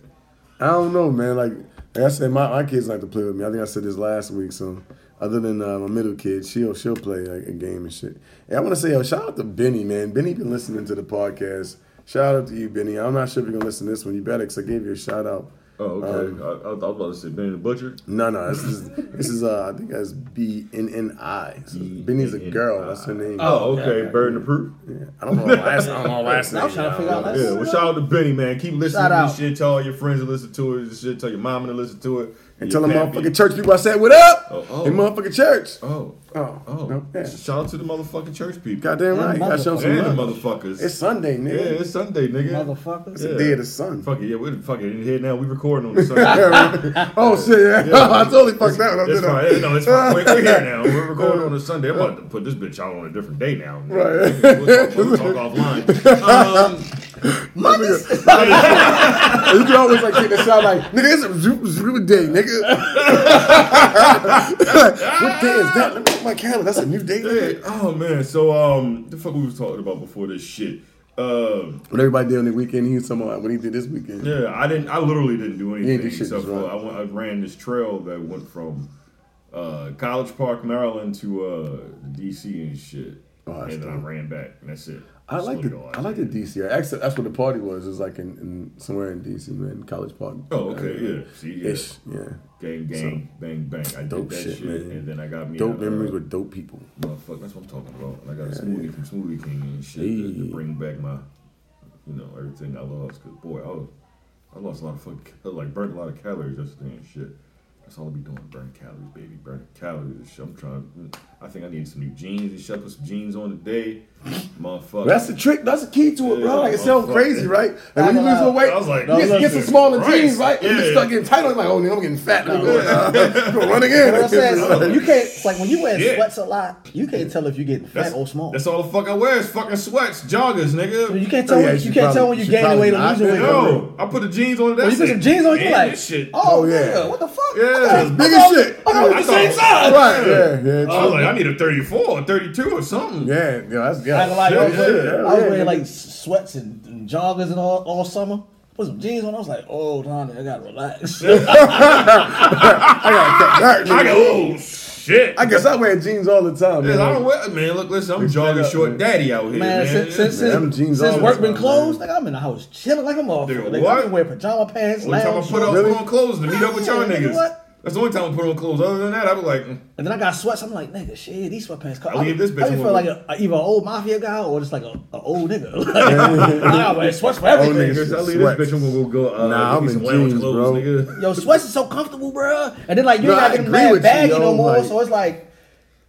I don't know, man. Like I said, my kids like to play with me. I think I said this last week. So other than my middle kid, she'll play like a game and shit. And I want to say, shout out to Benny, man. Benny been listening to the podcast. Shout out to you, Benny. I'm not sure if you're gonna listen to this one. You better, because I gave you a shout out. Oh, okay. I was about to say Benny the Butcher. No, this is I think that's BNNI. So Benny's a girl. That's her name. Oh, okay. Burden of proof. Yeah. I don't know last name. I'm trying to figure out last name. Yeah, well, shout out to Benny, man. Keep listening to this shit. Tell all your friends to listen to it. This shit. Tell your mama to listen to it. And tell the motherfucking church people I said, what up? Hey, motherfucking church. Oh. Yeah. Shout out to the motherfucking church people. Goddamn right. Gotta show some love. And the motherfuckers. It's Sunday, nigga. Yeah, it's Sunday, nigga. Motherfuckers. It's the day of the sun. Fuck it. Yeah, we're fucking in here now. We recording on the Sunday. Shit, yeah. I totally fucked that up. It's fine. We're here now. We're recording on a Sunday. I'm about to put this bitch out on a different day now. Right. We'll talk offline. You can always like kick this out like, nigga, it's a real day, nigga. What day is that? Let me look at my calendar. That's a new day, nigga. Oh man, so the fuck we was talking about before this shit. What everybody did on the weekend, he was talking about what he did this weekend. Yeah, I literally didn't do anything except for I ran this trail that went from College Park, Maryland to DC and shit. Oh, and then I ran back and that's it. I like the DC. Actually, that's what the party was. It was like in somewhere in DC, man. College Park. Oh, okay, yeah. See, yeah. Ish, yeah. Gang, so, bang, bang. I dope did that shit, man. And then I got me dope memories with dope people. Motherfucker, that's what I'm talking about. And I got a smoothie from Smoothie King and shit to bring back my, everything I lost. Cause boy, I lost a lot of fucking, burnt a lot of calories yesterday and shit. That's all I be doing, burning calories, baby. Burning calories. I'm trying. I think I need some new jeans. You should put some jeans on today, motherfucker. That's the trick. That's the key to it, bro. Like it sounds crazy, right? Like when you lose some weight, you get some smaller jeans, right? Yeah. And you start getting tighter. I'm like, oh, I'm getting fat. I'm gonna run again. What I'm saying, you can't. It's like when you wear sweats a lot, you can't tell if you're getting fat or small. That's all the fuck I wear is fucking sweats, joggers, nigga. You can't tell. You can't tell when you gaining weight or losing weight. No, I put the jeans on. When you put some jeans on, you're like, oh yeah, what the fuck? Yeah, big as shit. I the same size. Right. Yeah. I was like, I need a 34 or 32 or something. I was wearing like sweats and joggers and all summer. Put some jeans on. I was like, oh, Donnie, I gotta relax. I guess I wear jeans all the time. Man. I don't wear, man. Look, listen, I'm jogging short, man. Daddy out here, man. Since work been closed, like I'm in the house chilling like I'm off. Like, I can wear pajama pants. Only time I put on clothes to meet up with y'all niggas. That's the only time I put on clothes. Other than that, I was like, and then I got sweats. I'm like, nigga, shit, these sweatpants. I leave this bitch. I feel like either an old mafia guy or just like an old nigga. I wear sweats for everything. I leave this bitch. I'm gonna go. Nah, I'm in jeans, bro. Nigga. Yo, sweats is so comfortable, bro. And then like you ain't got them baggy no more. So it's like.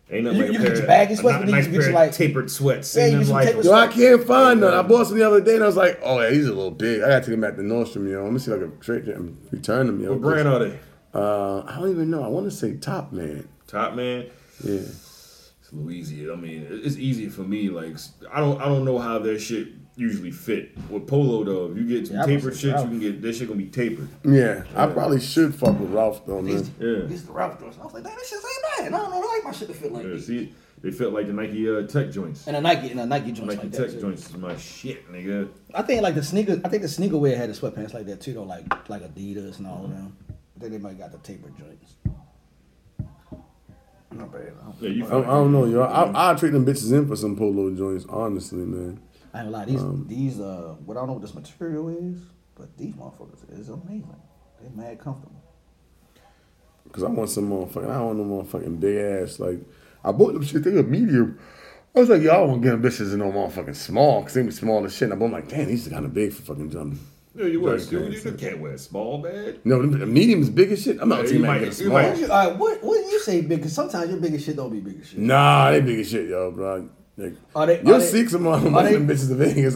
Ain't nothing you get your baggy sweats, but you get like tapered sweats. Yeah, you like, yo, I can't find none. I bought some the other day, and I was like, oh yeah, these are a little big. I gotta take them back to Nordstrom, yo. Let me see if I can trade them, return them, yo. What brand are they? I don't even know. I want to say Top Man. Top Man? Yeah. It's a little easier. I mean, it's easier for me. Like, I don't know how their shit usually fit. With Polo, though, if you get some tapered shit, Ralph. You can get, that shit gonna be tapered. Yeah. I probably should fuck with Ralph, though, man. These the Ralph doors. I was like, damn, this shit's ain't bad. I don't know. I like my shit to fit like this. See, they fit like the Nike Tech joints. And the Nike joints Nike like that, Tech too. Joints is my shit, nigga. I think, like, the sneaker wear had the sweatpants like that, too, though. Like Adidas and all of them. I think they might got the tapered joints. Not bad. I don't know, yo. I'll trade them bitches in for some Polo joints, honestly, man. I ain't gonna lie. These what I don't know what this material is, but these motherfuckers is amazing. They mad comfortable. Cause I want some motherfucking. I want no motherfucking big ass. Like I bought them shit. They were medium. I was like, yo, I won't get them bitches in no motherfucking small, cause they be small as shit. And I'm like, damn, these are kind of big for fucking jumping. No, you wear dude. You can't wear a small bag. No, medium is big as shit. I'm not saying that small. What do you say big? Because sometimes your biggest shit don't be big as shit. Nah, they big as shit, yo, bro. Like, you'll seek some of them bitches in Vegas.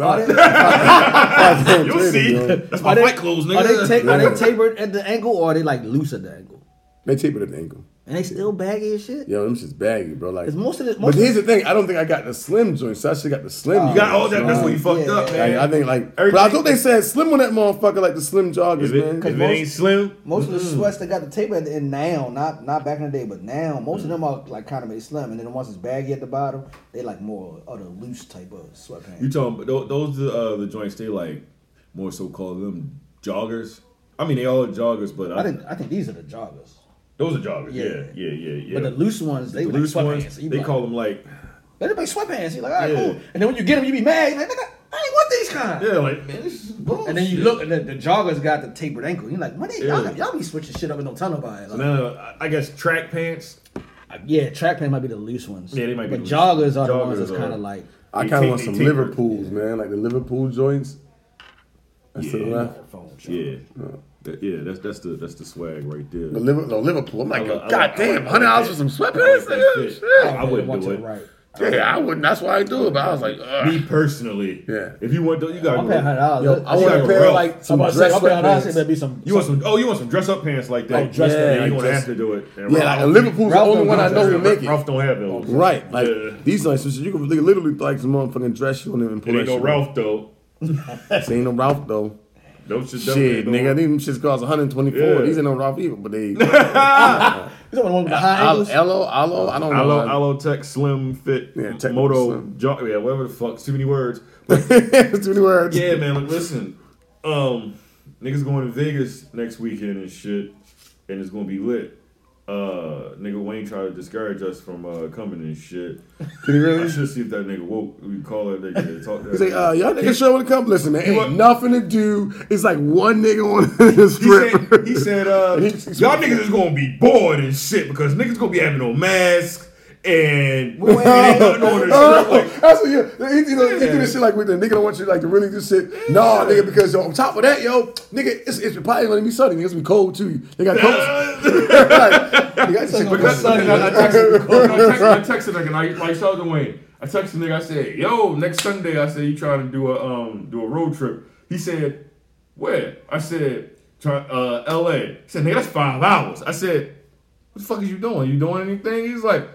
You'll see. That's my white clothes, nigga. Are they tapered at the ankle or are they like loose at the ankle? They tapered at the ankle. And they still baggy as shit? Yo, them shit's baggy, bro. Like, but here's the thing. I don't think I got the slim joint, so I should got the slim. You got all that. That's where you fucked up, man. Like, I think, like... But I thought they said slim on that motherfucker, like the slim joggers, man. Because it ain't slim. Most of the sweats that got the taper at the end now, not back in the day, but now, most of them are, like, kind of made slim. And then the ones that's baggy at the bottom, they, like, more of the loose type of sweatpants. You talking about those the joints, they, like, more so-called them joggers? I mean, they all are joggers, but... I think these are the joggers. Those are joggers, yeah. But the loose ones, they loose like sweatpants. Ones, they like, call them like... They like sweatpants. You're like, all right, cool. And then when you get them, you be mad. You're like, nigga, I ain't want these kind. Yeah, like, man, this is bullshit. And then you look, and the joggers got the tapered ankle. You're like, what y'all be switching shit up and don't tell nobody. Like, no, I guess track pants. Yeah, track pants might be the loose ones. Yeah, they might be the joggers are the ones that's kind of like... I kind of want some Liverpools, man. Like the Liverpool joints. That's to the left. Yeah. That's the swag right there. Liverpool. I'm like, goddamn, $100 for some sweatpants? I wouldn't do it. Right. Yeah, I wouldn't. That's why I do it. But I was like, ugh. Me personally, yeah. If you want, you gotta. $100. Yo, I want to pair like some dress up pants. Be some. You want some dress up pants like that? Like dress up. You gonna have to do it. And yeah, like Liverpool's the only one I know to make it. Ralph don't have those. Right. Like these nice. You can literally like some motherfucking dress on them and pull it. Ain't no Ralph though. Ain't no Ralph though. Shit, nigga, these shits cost $124. Yeah. These ain't no Ralph either, but they. Aloe Tech Slim Fit Moto Jog, yeah, whatever the fuck. Too many words. Too many words. Yeah, man. Like, listen, niggas going to Vegas next weekend and shit, and it's gonna be lit. Nigga Wayne tried to discourage us from coming and shit. Did he really? I should see if that nigga woke. We call that nigga, talk to him. He's like, y'all niggas sure want to come? Listen, man, ain't nothing to do. It's like one nigga on the strip. He said, y'all niggas is going to be bored and shit because niggas going to be having no masks. And we ain't going on this shit. That's what you do this shit like with the nigga don't want you like to really do shit. Yeah. Nah, nigga, because on top of that, yo, nigga, it's probably gonna be sunny. Nigga, it's gonna be cold too. They got coats. I texted and I showed the Wayne. I texted the nigga. I said, yo, next Sunday. I said, you trying to do a road trip? He said, where? I said, L.A. He said, nigga, that's 5 hours. I said, what the fuck is you doing? You doing anything? He's like,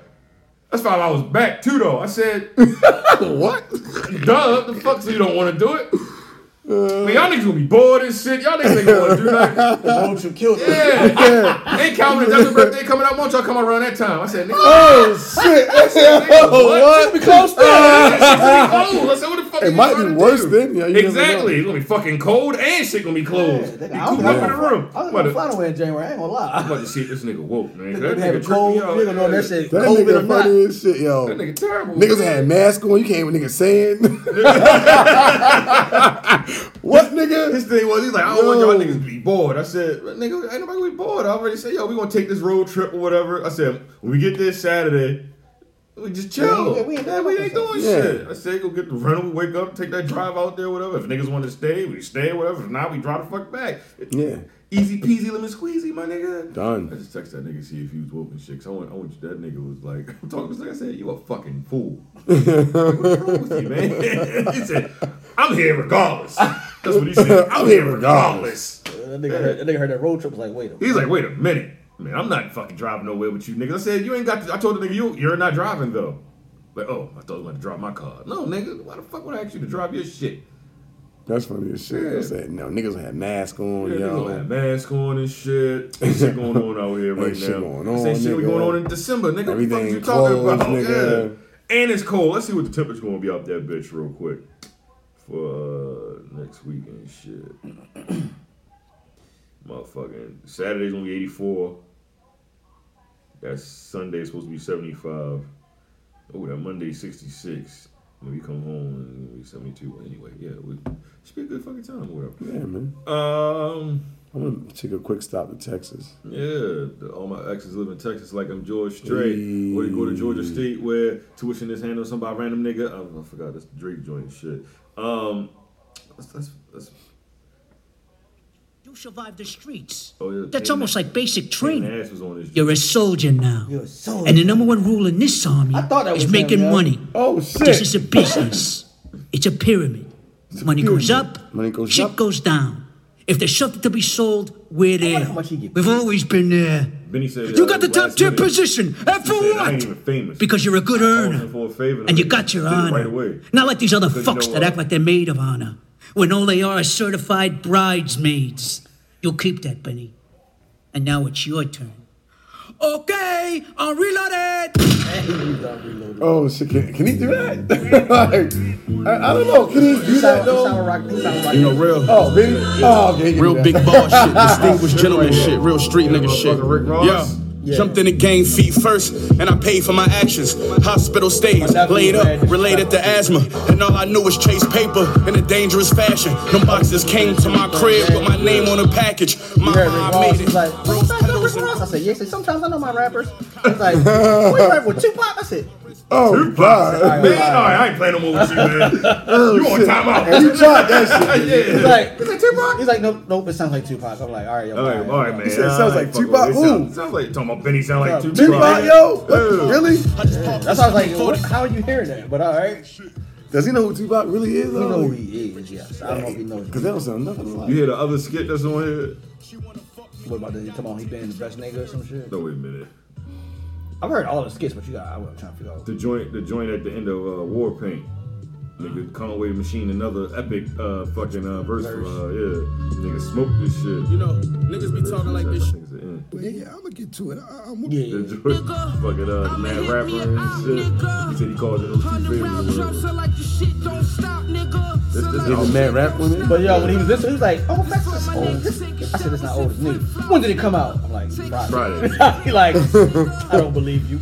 that's 5 hours back too, though. I said, what? Duh, the fuck? So you don't want to do it? Man, y'all niggas gonna be bored and shit. Y'all niggas ain't gonna do nothing. The road trip killed them. Yeah. Ain't Calvin and Desmond birthday coming up. Won't y'all come around that time? I said, nigga. Oh, shit. I said, nigga, what? Be close to it. I said, what the fuck? It might be worse than yeah, you. Exactly. It's gonna be fucking cold and shit gonna be closed. Yeah, nigga, be cooped up in the room. I was gonna fly away in January. I ain't gonna lie. I'm about to see this nigga woke, man. That nigga cold. Nigga know that shit. That nigga funny as shit, yo. That nigga terrible. Niggas had masks on. You can't even nigga saying. What nigga? His thing was, he's like, I don't want y'all niggas to be bored. I said, nigga, ain't nobody gonna be bored. I already said, yo, we gonna take this road trip or whatever. I said, when we get there Saturday, we just chill. We ain't doing shit. I said, go get the rental, wake up, take that drive out there, whatever. If niggas want to stay, we stay, whatever. If not, we drive the fuck back. Yeah. Easy peasy, lemon squeezy, my nigga. Done. I just texted that nigga, see if he was woke and shit. Cause I want that nigga was like, I'm talking to this nigga. I said, you a fucking fool. What's wrong with you, man? He said, I'm here regardless. That's what he said. I'm here regardless. That nigga heard that road trip was like, wait a minute. He's like, wait a minute. Man, I'm not fucking driving nowhere with you niggas. I said, you ain't got to. I told the nigga, you're not driving though. Like, oh, I thought I was about to drive my car. No, nigga, why the fuck would I ask you to drive your shit? That's funny as shit. Yeah. I said, no, niggas had masks on, yo. Niggas had masks on and shit. Ain't shit going on out here right now. Shit going on in December, nigga. Everything what the fuck you talking about? Nigga. Yeah. And it's cold. Let's see what the temperature's going to be out that bitch real quick for next week and shit. Motherfucking Saturday's going to be 84. That's Sunday's supposed to be 75. Oh, that Monday's 66. When we come home, we're 72. Anyway, yeah, it should be a good fucking time or whatever. Yeah, man. I'm going to take a quick stop to Texas. Yeah, all my exes live in Texas like I'm George Strait. Or they go to Georgia State where tuition is handled some by a random nigga. I forgot, that's the Drake joint shit. That's you survived the streets. Oh, yeah, that's almost like basic training. You're a soldier now. You're a soldier. And the number one rule in this army is making money. Oh, shit. This is a business. It's a pyramid. Money goes up, shit goes down. If there's something to be sold, we're there. We've always been there. Benny said, you got the top tier position. And for what? Because you're a good earner. And you got your honor. Right, not like these other fucks that act like they're made of honor. When all they are certified bridesmaids. You'll keep that, Benny. And now it's your turn. Okay, I'm reloaded. Oh, shit. Can he do that? Like, I don't know. Can he do that, though? You know, real. Oh, Benny. Oh, okay. Real big ball shit. Distinguished gentleman shit. Real street nigga shit. Rick Ross. Yeah. Yeah. Jumped in the game feet first, and I paid for my actions. Hospital stays, laid up, related to asthma. And all I knew was chase paper in a dangerous fashion. Them boxes came to my crib with my name on the package. My mom made it. Like, I said, yes, sometimes I know my rappers. I was like, what you rapping with Tupac? I said, oh, Tupac. Man, I ain't playing no more with you, man. Oh, you on timeout. And you tried that shit. Yeah. He's like, Tupac? He's like, nope, it sounds like Tupac. I'm like, alright, yo. All right, man. He said, it sounds like Tupac. Ooh. Sounds like, talking about Benny, sound like Tupac. Tupac, yo? What? Really? Yeah. That's why I was like, how are you hearing that? But alright. Does he know who Tupac really is? He know who he is, yes. I don't know if he knows. Because that don't sound nothing like. You hear the other skit that's on here? What about the, come on, he been the best nigga or some shit? No, wait a minute. I've heard all the skits, but I was trying to figure out the joint at the end of War Paint. Nigga, Conway the Machine, another epic fucking verse. Yeah, nigga, smoke this shit. You know, niggas be talking like this. Yeah, I'm gonna get to it. Fucking mad rapper and shit. He said he calls it OT. This nigga mad rapper. But yo, when he was listening, he was like, oh, that's old. I said, it's not old, it's new. When did it come out? I'm like, Friday. He like, I don't believe you.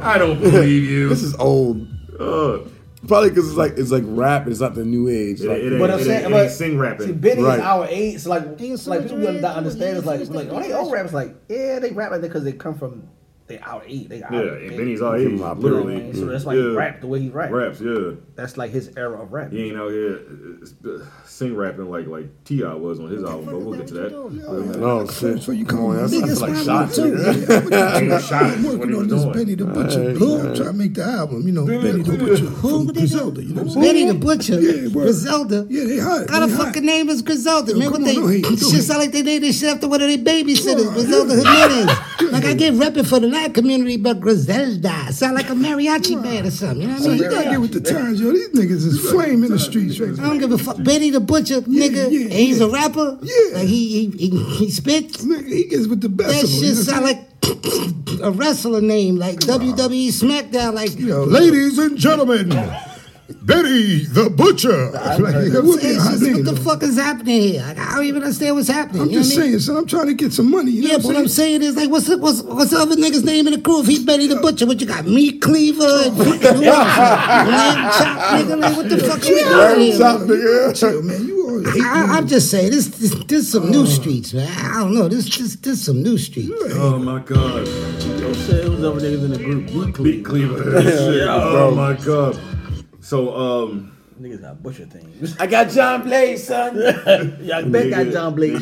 I don't believe you. This is old. Probably because it's like rap, it's not the new age. Like, it ain't sing rapping. See, Benny's right. Our age, so like people don't understand. It's like, oh, they old rappers. Like, yeah, they rap like that because they come from. they out eat. They out eat. And Benny's out eat, literally. You know, so that's why he rap the way he rap. Raps, yeah. That's like his era of rap. He ain't out here sing rapping like T.I. was on his album, but we'll get to that. No, shit. So you come on, that's like shots. I'm working on this Benny the Butcher. I'm trying to make the album, you know. Benny the Butcher. Who? Griselda, you know what I'm saying? Benny the Butcher. Griselda. Yeah, they hot. How the fucking name is Griselda, man? What they shit sound like they named this shit after one of their babysitters, Griselda Jimenez. Like I get repping for the black community, but Griselda sound like a mariachi band or something. You know what I mean? You gotta get with the times, yo. These niggas is flame in the streets right now. I don't give a fuck. Benny the Butcher, nigga. And he's a rapper. Yeah. Like he spits. Nigga, he gets with the best. That shit sound like a wrestler name, like WWE SmackDown, like ladies and gentlemen. Benny the Butcher. What the fuck is happening here? Like, I don't even understand what's happening. I'm just saying, son. I'm trying to get some money. You know but what I'm saying is, like, what's the other nigga's name in the crew? If he's Benny the Butcher, what you got? Meat Cleaver, and fucking chop nigga. Like, what the fuck you doing here? I'm just saying, this some new streets, man. I don't know. This some new streets. Oh my god. Don't say those other niggas in the group. Meat Cleaver. Oh my god. So, niggas got Butcher things. I got John Blaze, son. Y'all bet got John Blaze.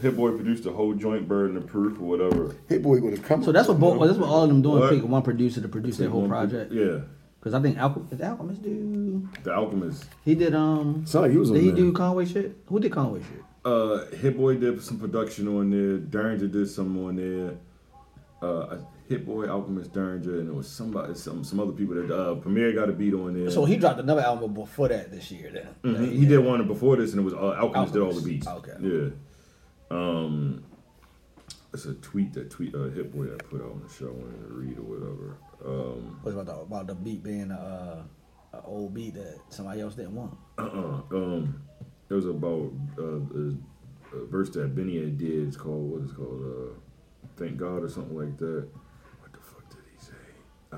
Hit Boy produced the whole joint, Burden of Proof, or whatever. Hit Boy would have come. So that's what both. That's what all of them doing. Pick one producer to produce their whole project. Yeah. Because I think Alchemist do. The Alchemist. He did Sorry, he was. Did he do Conway shit? Who did Conway shit? Hit Boy did some production on there. Derringer did some on there. Hit Boy, Alchemist, Derringer, and it was somebody, some other people that Premier got a beat on there. So he dropped another album before that this year, then. Mm-hmm. He did one before this, and it was Alchemist did all the beats. Okay. Yeah. It's a tweet that Hit Boy that put out on the show and read or whatever. What's about the beat being an old beat that somebody else didn't want? It was about a verse that Benny had did. It's called Thank God or something like that. I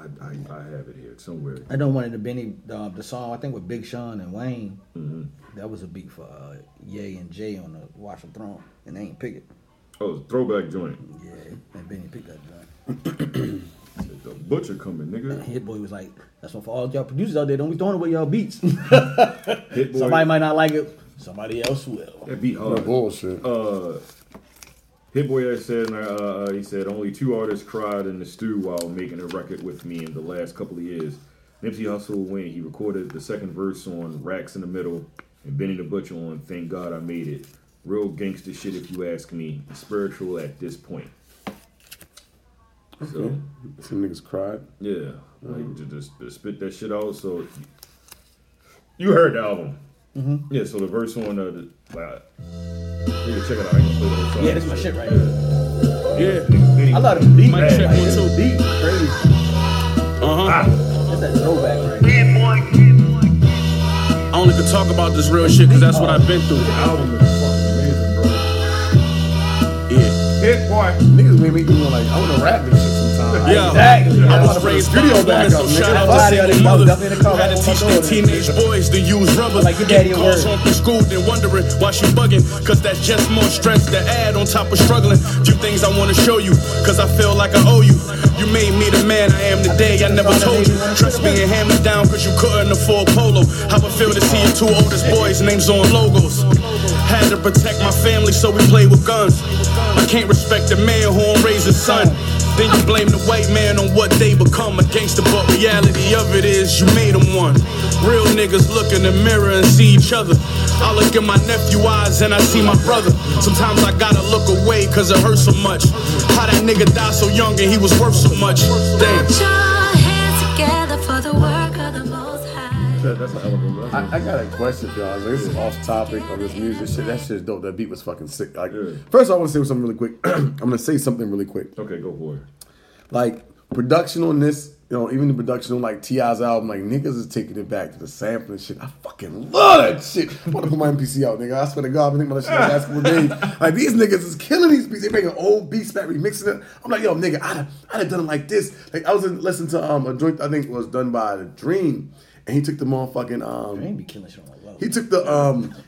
have it here somewhere. I know one of the Benny, the song, I think with Big Sean and Wayne, that was a beat for Ye and Jay on the Watch the Throne, and they ain't pick it. Oh, throwback joint. Yeah, and Benny picked that joint. The Butcher coming, nigga. And Hit Boy was like, that's one for all y'all producers out there, don't be throwing away y'all beats. Hit Boy. Somebody might not like it, somebody else will. That beat hard. Bullshit. Hit Boy said, he said, only two artists cried in the stew while making a record with me in the last couple of years. Nipsey Hustle, Wayne, he recorded the second verse on Racks in the Middle, and Benny the Butcher on Thank God I Made It. Real gangster shit, if you ask me. Spiritual at this point. Okay. So, some niggas cried. Yeah. Like, just spit that shit out. So, you heard the album. Mm-hmm. Yeah, so the verse on check it out. Yeah, that's my shit right here. Yeah. I thought it was deep. My check was so deep. Crazy. That's that throwback right there. I only could talk about this real shit because that's what I've been through. The album is fucking amazing, bro. Yeah. Hit Boy. Niggas made me do like, I want to rap this shit. Yeah, exactly. I was raised by a woman, so shout out to single mothers. Had to teach their teenage boys to use rubbers. Like get calls home from school, then wondering why she bugging. Cause that's just more stress to add on top of struggling. Few things I want to show you, cause I feel like I owe you. You made me the man I am today, I never told you. Trust me and hand me down, cause you couldn't afford polo. How I feel to see your two oldest boys' names on logos. Had to protect my family, so we played with guns. I can't respect the man who don't raise his son. Then you blame the white man on what they become, a gangster, but reality of it is you made them one. Real niggas look in the mirror and see each other. I look in my nephew eyes and I see my brother. Sometimes I gotta look away cause it hurts so much. How that nigga died so young and he was worth so much. Damn. Put your hands together for the work of the Most High. That's an album, right? I got a question for y'all. This is off topic of this music shit. That shit's dope. That beat was fucking sick. Like, first, I want to say something really quick. I'm gonna say something really quick. Okay, go for it. Like, production on this, you know, even the production on like T.I.'s album, like niggas is taking it back to the sampling shit. I fucking love that shit. I want to put my MPC out, nigga. I swear to God, I've been thinking about that shit the last couple days. Like, these niggas is killing these beats. They making old beats back, remixing it. I'm like, yo, nigga, I'd have done it like this. Like, I was listening to a joint I think was done by Dream, and he took the motherfucking Dream be killing shit on my love. He took the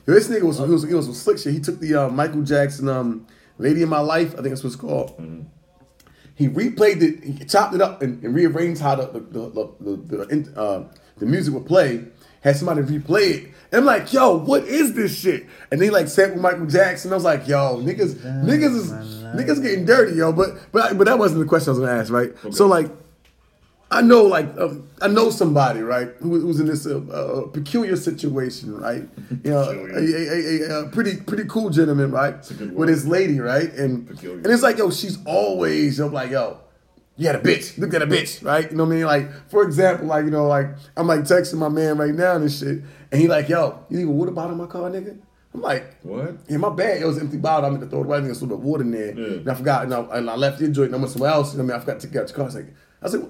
this nigga was he was some slick shit. He took the Michael Jackson Lady in My Life, I think that's what it's called. Mm-hmm. He replayed it, he chopped it up and rearranged how the music would play. Had somebody replay it. And I'm like, yo, what is this shit? And they like sampled Michael Jackson. I was like, yo, niggas getting dirty, yo. But that wasn't the question I was gonna ask, right? Okay. So like, I know somebody, right, who's in this peculiar situation, right? You know, a pretty cool gentleman, right, with his lady, right, and it's like, yo, she's always, I'm like, yo, you had a bitch, look at a bitch, right? You know what I mean? Like, for example, like, you know, like, I'm like texting my man right now and this shit, and he like, yo, you leave a water bottle in my car, nigga? I'm like, what? Yeah, my bad. It was an empty bottle. I'm gonna throw it away. I think I threw the water in there, and I forgot, and I left your joint, and I went somewhere else. You know what I mean? I forgot to get out your car. I was like.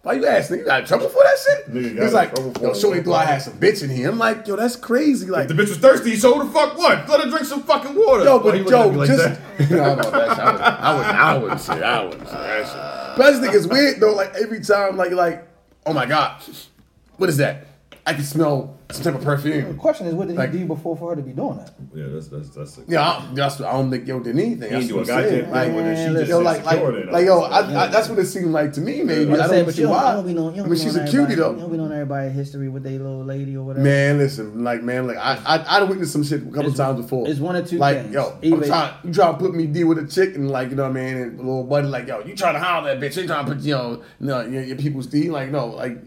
Why you asking? You got in trouble for that shit? He's like, yo, Shorty thought I had some bitch in here. I'm like, yo, that's crazy. Like, if the bitch was thirsty, so who the fuck what? Let her drink some fucking water. Yo, but yo, just... I wouldn't say that shit. But I just think it's weird, though. Like, every time, like, oh, my God. What is that? I can smell some type of perfume. The question is, what did he do before for her to be doing that? Yeah, that's. I don't think yo did anything. That's what I did. That's what it seemed like to me. Maybe I don't see why. I mean, she's a cutie though. You don't be knowing everybody's history with their little lady or whatever. Man, listen, I witnessed some shit a couple times before. It's one or two. Like, things. Yo, you trying to put me D with a chick and like, you know what I mean? And little buddy, like, yo, you trying to holler that bitch? You trying to put your people's D? Like, no, like.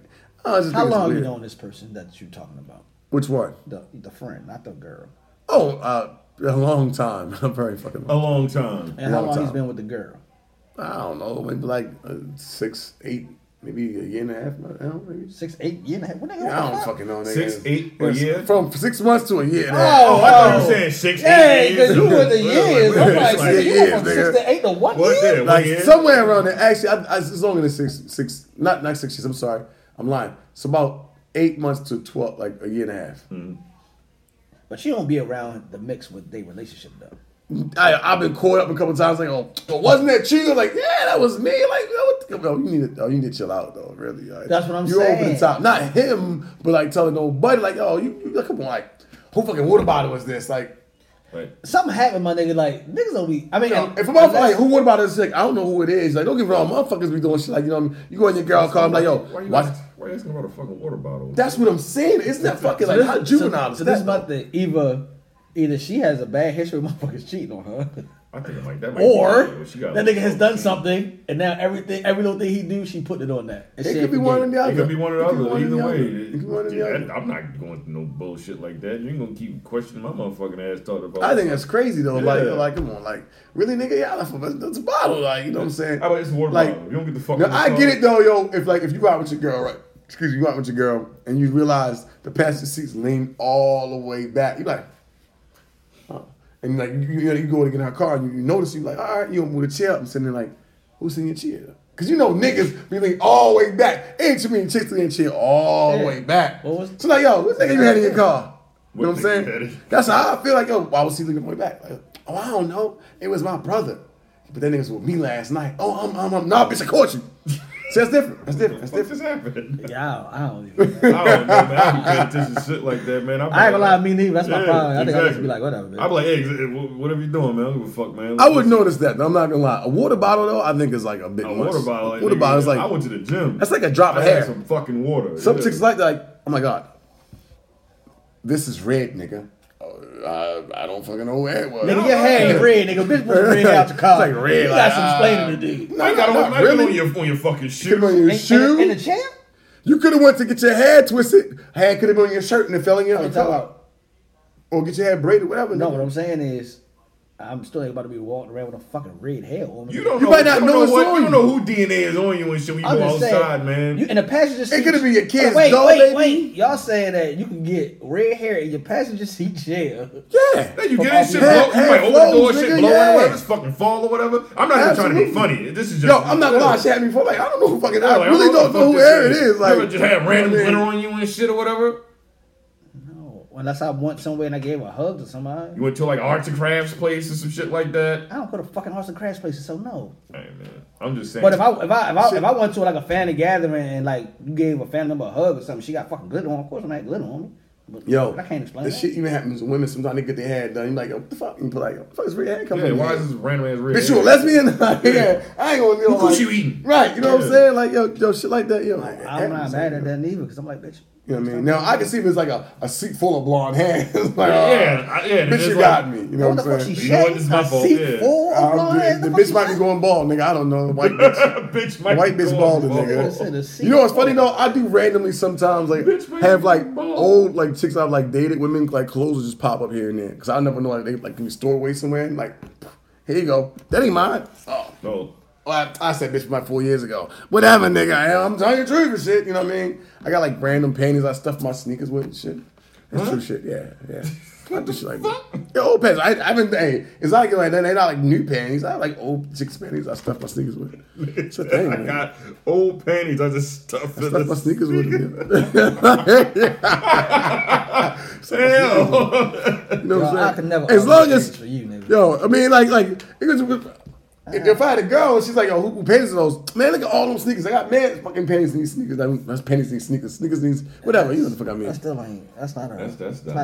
How long have you known this person that you're talking about? Which one? The friend, not the girl. Oh, a long time. I'm very fucking long. A long time. And how long he's been with the girl? I don't know. Maybe like 6, 8, maybe a year and a half. I don't know, maybe 6, 8 year and a half. What the hell? I don't fucking know. 6, 8 a year. From 6 months to a year. Oh, I thought you were saying 6, 8 years. Yeah, because you were the years. I'm like, yeah, from 6 to 8 to 1 year. Like somewhere around there. Actually, it's longer than six. Not 6 years. I'm sorry. I'm lying. It's about 8 months to 12, like a year and a half. Mm-hmm. But you don't be around the mix with their relationship, though. I've been caught up a couple times, like, oh, but wasn't that you? Like, yeah, that was me. Like, you need to chill out, though, really. Like, that's what I'm saying. You're over the top. Not him, but, like, telling old buddy, like, oh, you come on, like, who fucking water bottle is this? Like, right. Something happened, my nigga. Like, niggas don't be. I mean, if a motherfucker, like, who what about this? Like, I don't know who it is. Like, don't get me wrong, motherfuckers be doing shit. Like, you know what I mean? You go in your girl car, I'm like, yo, why you asking about a fucking water bottle? That's what I'm saying. Isn't that fucking like how juvenile? So this is about the either she has a bad history with motherfuckers cheating on her. I think that nigga has done something, and now every little thing he do, she put it on that. It could be one or the other. It could be one or the other. Either way, I'm not going through no bullshit like that. You ain't gonna keep questioning my motherfucking ass talking about. I think that's crazy though. Yeah. Like, come on, like, really, nigga, that's a bottle. Like, you know what I'm saying? How about it's a water bottle? You don't get the fuck. Now, I get it though, yo. If you go out with your girl, right? Excuse me, you go out with your girl, and you realize the passenger seat's leaned all the way back. You like. And like you go to get in her car and you notice you like, all right, you don't move the chair up. I'm sitting there like, who's in your chair? Because you know niggas be leaning all the way back. Ain't too many chicks in your chair all the way back. So like, yo, what nigga you had in your car? You know what I'm saying? That's how I feel like, yo, why was he looking all the way back? Like, oh, I don't know. It was my brother. But that nigga was with me last night. Oh, I'm nah, bitch, I caught you. So that's different. Yeah, I don't know, man. I be paying attention to shit like that, man. I ain't gonna lie, me neither. That's my problem. I think I just be like, whatever, man. I be like, hey, whatever you doing, man. I don't give a fuck, man. I would notice that, though. I'm not gonna lie. A water bottle, though, I think is like a big one. A water bottle is like. I went to the gym. That's like a drop of hair. Some fucking water. Some chicks like that, like, oh my God. This is red, nigga. I don't fucking know where it was. Nigga, your hair is red, nigga. Bitch, put red out your collar. It's like red. You got some explaining to do. No, you got on really your fucking shoe. Could have been on your shoe. In the champ? You could have went to get your hair twisted. Hair could have been on your shirt and it fell in your collar. Or get your hair braided, whatever. No, what I'm saying is, I'm still ain't about to be walking around with a fucking red hair on. You might not know who DNA is on you and shit when you go outside, man. You in the passenger seat. It could have been your kids. Wait. Y'all saying that you can get red hair in your passenger seat jail? Yeah. Then you get that shit blow. You might open the door, shit blowing, whatever. It's fucking fall or whatever. I'm not even trying to be funny. This is just. Yo, I'm not gonna lie. She had me before. Like, I don't know who fucking. I really don't know who hair it is. Like, you ever just have random glitter on you and shit or whatever. Unless I went somewhere and I gave a hug to somebody. You went to like Arts and Crafts place or some shit like that? I don't go to fucking Arts and Crafts places, so no. Hey man, I'm just saying. But if I went to like a family gathering and like you gave a family member a hug or something, she got fucking glitter on. Of course, I'm not glitter on me. Yo, I can't explain this shit even happens to women. Sometimes they get their hair done. You're like, yo, what the fuck? You like, yo, what the fuck is red hair coming from? Yeah, why is this random ass red? Bitch, you a lesbian? I ain't gonna be on. What you eating? Right, you know what I'm saying? Like, yo, shit like that. Yo, like, I'm not mad at that either because I'm like, bitch. You know what I mean? Now I can see if it's like a seat full of blonde hair. Like, bitch, you got me. You know what I'm saying? You know what, this is my fault. Seat full of blonde hair. The bitch might be going bald, nigga. I don't know. White bitch, white bitch balding, nigga. You know what's funny though? I do randomly sometimes like have like old like chicks I've like dated women like clothes will just pop up here and there because I never know like they like in the store away somewhere and like here you go, that ain't mine. Oh no. I said bitch about 4 years ago. Whatever, nigga, I'm telling you the truth and shit. You know what I mean? I got like random panties I stuffed my sneakers with and shit. That's true shit. Yeah. I do shit like that. Yo, old panties. I haven't. Hey, it's not like that. They're not like new panties. I like old chicks panties I stuffed my sneakers with. It's a thing. I got old panties I just stuffed my sneakers with. You know what I'm saying? I can never. As long as for you, nigga. Yo, I mean, like if I had a girl and she's like, yo, who pays those? Man, look at all those sneakers. I got mad fucking panties in these sneakers. I mean, that's panties in these sneakers. Sneakers in these, whatever. You know what the fuck I mean. That still ain't. That's not a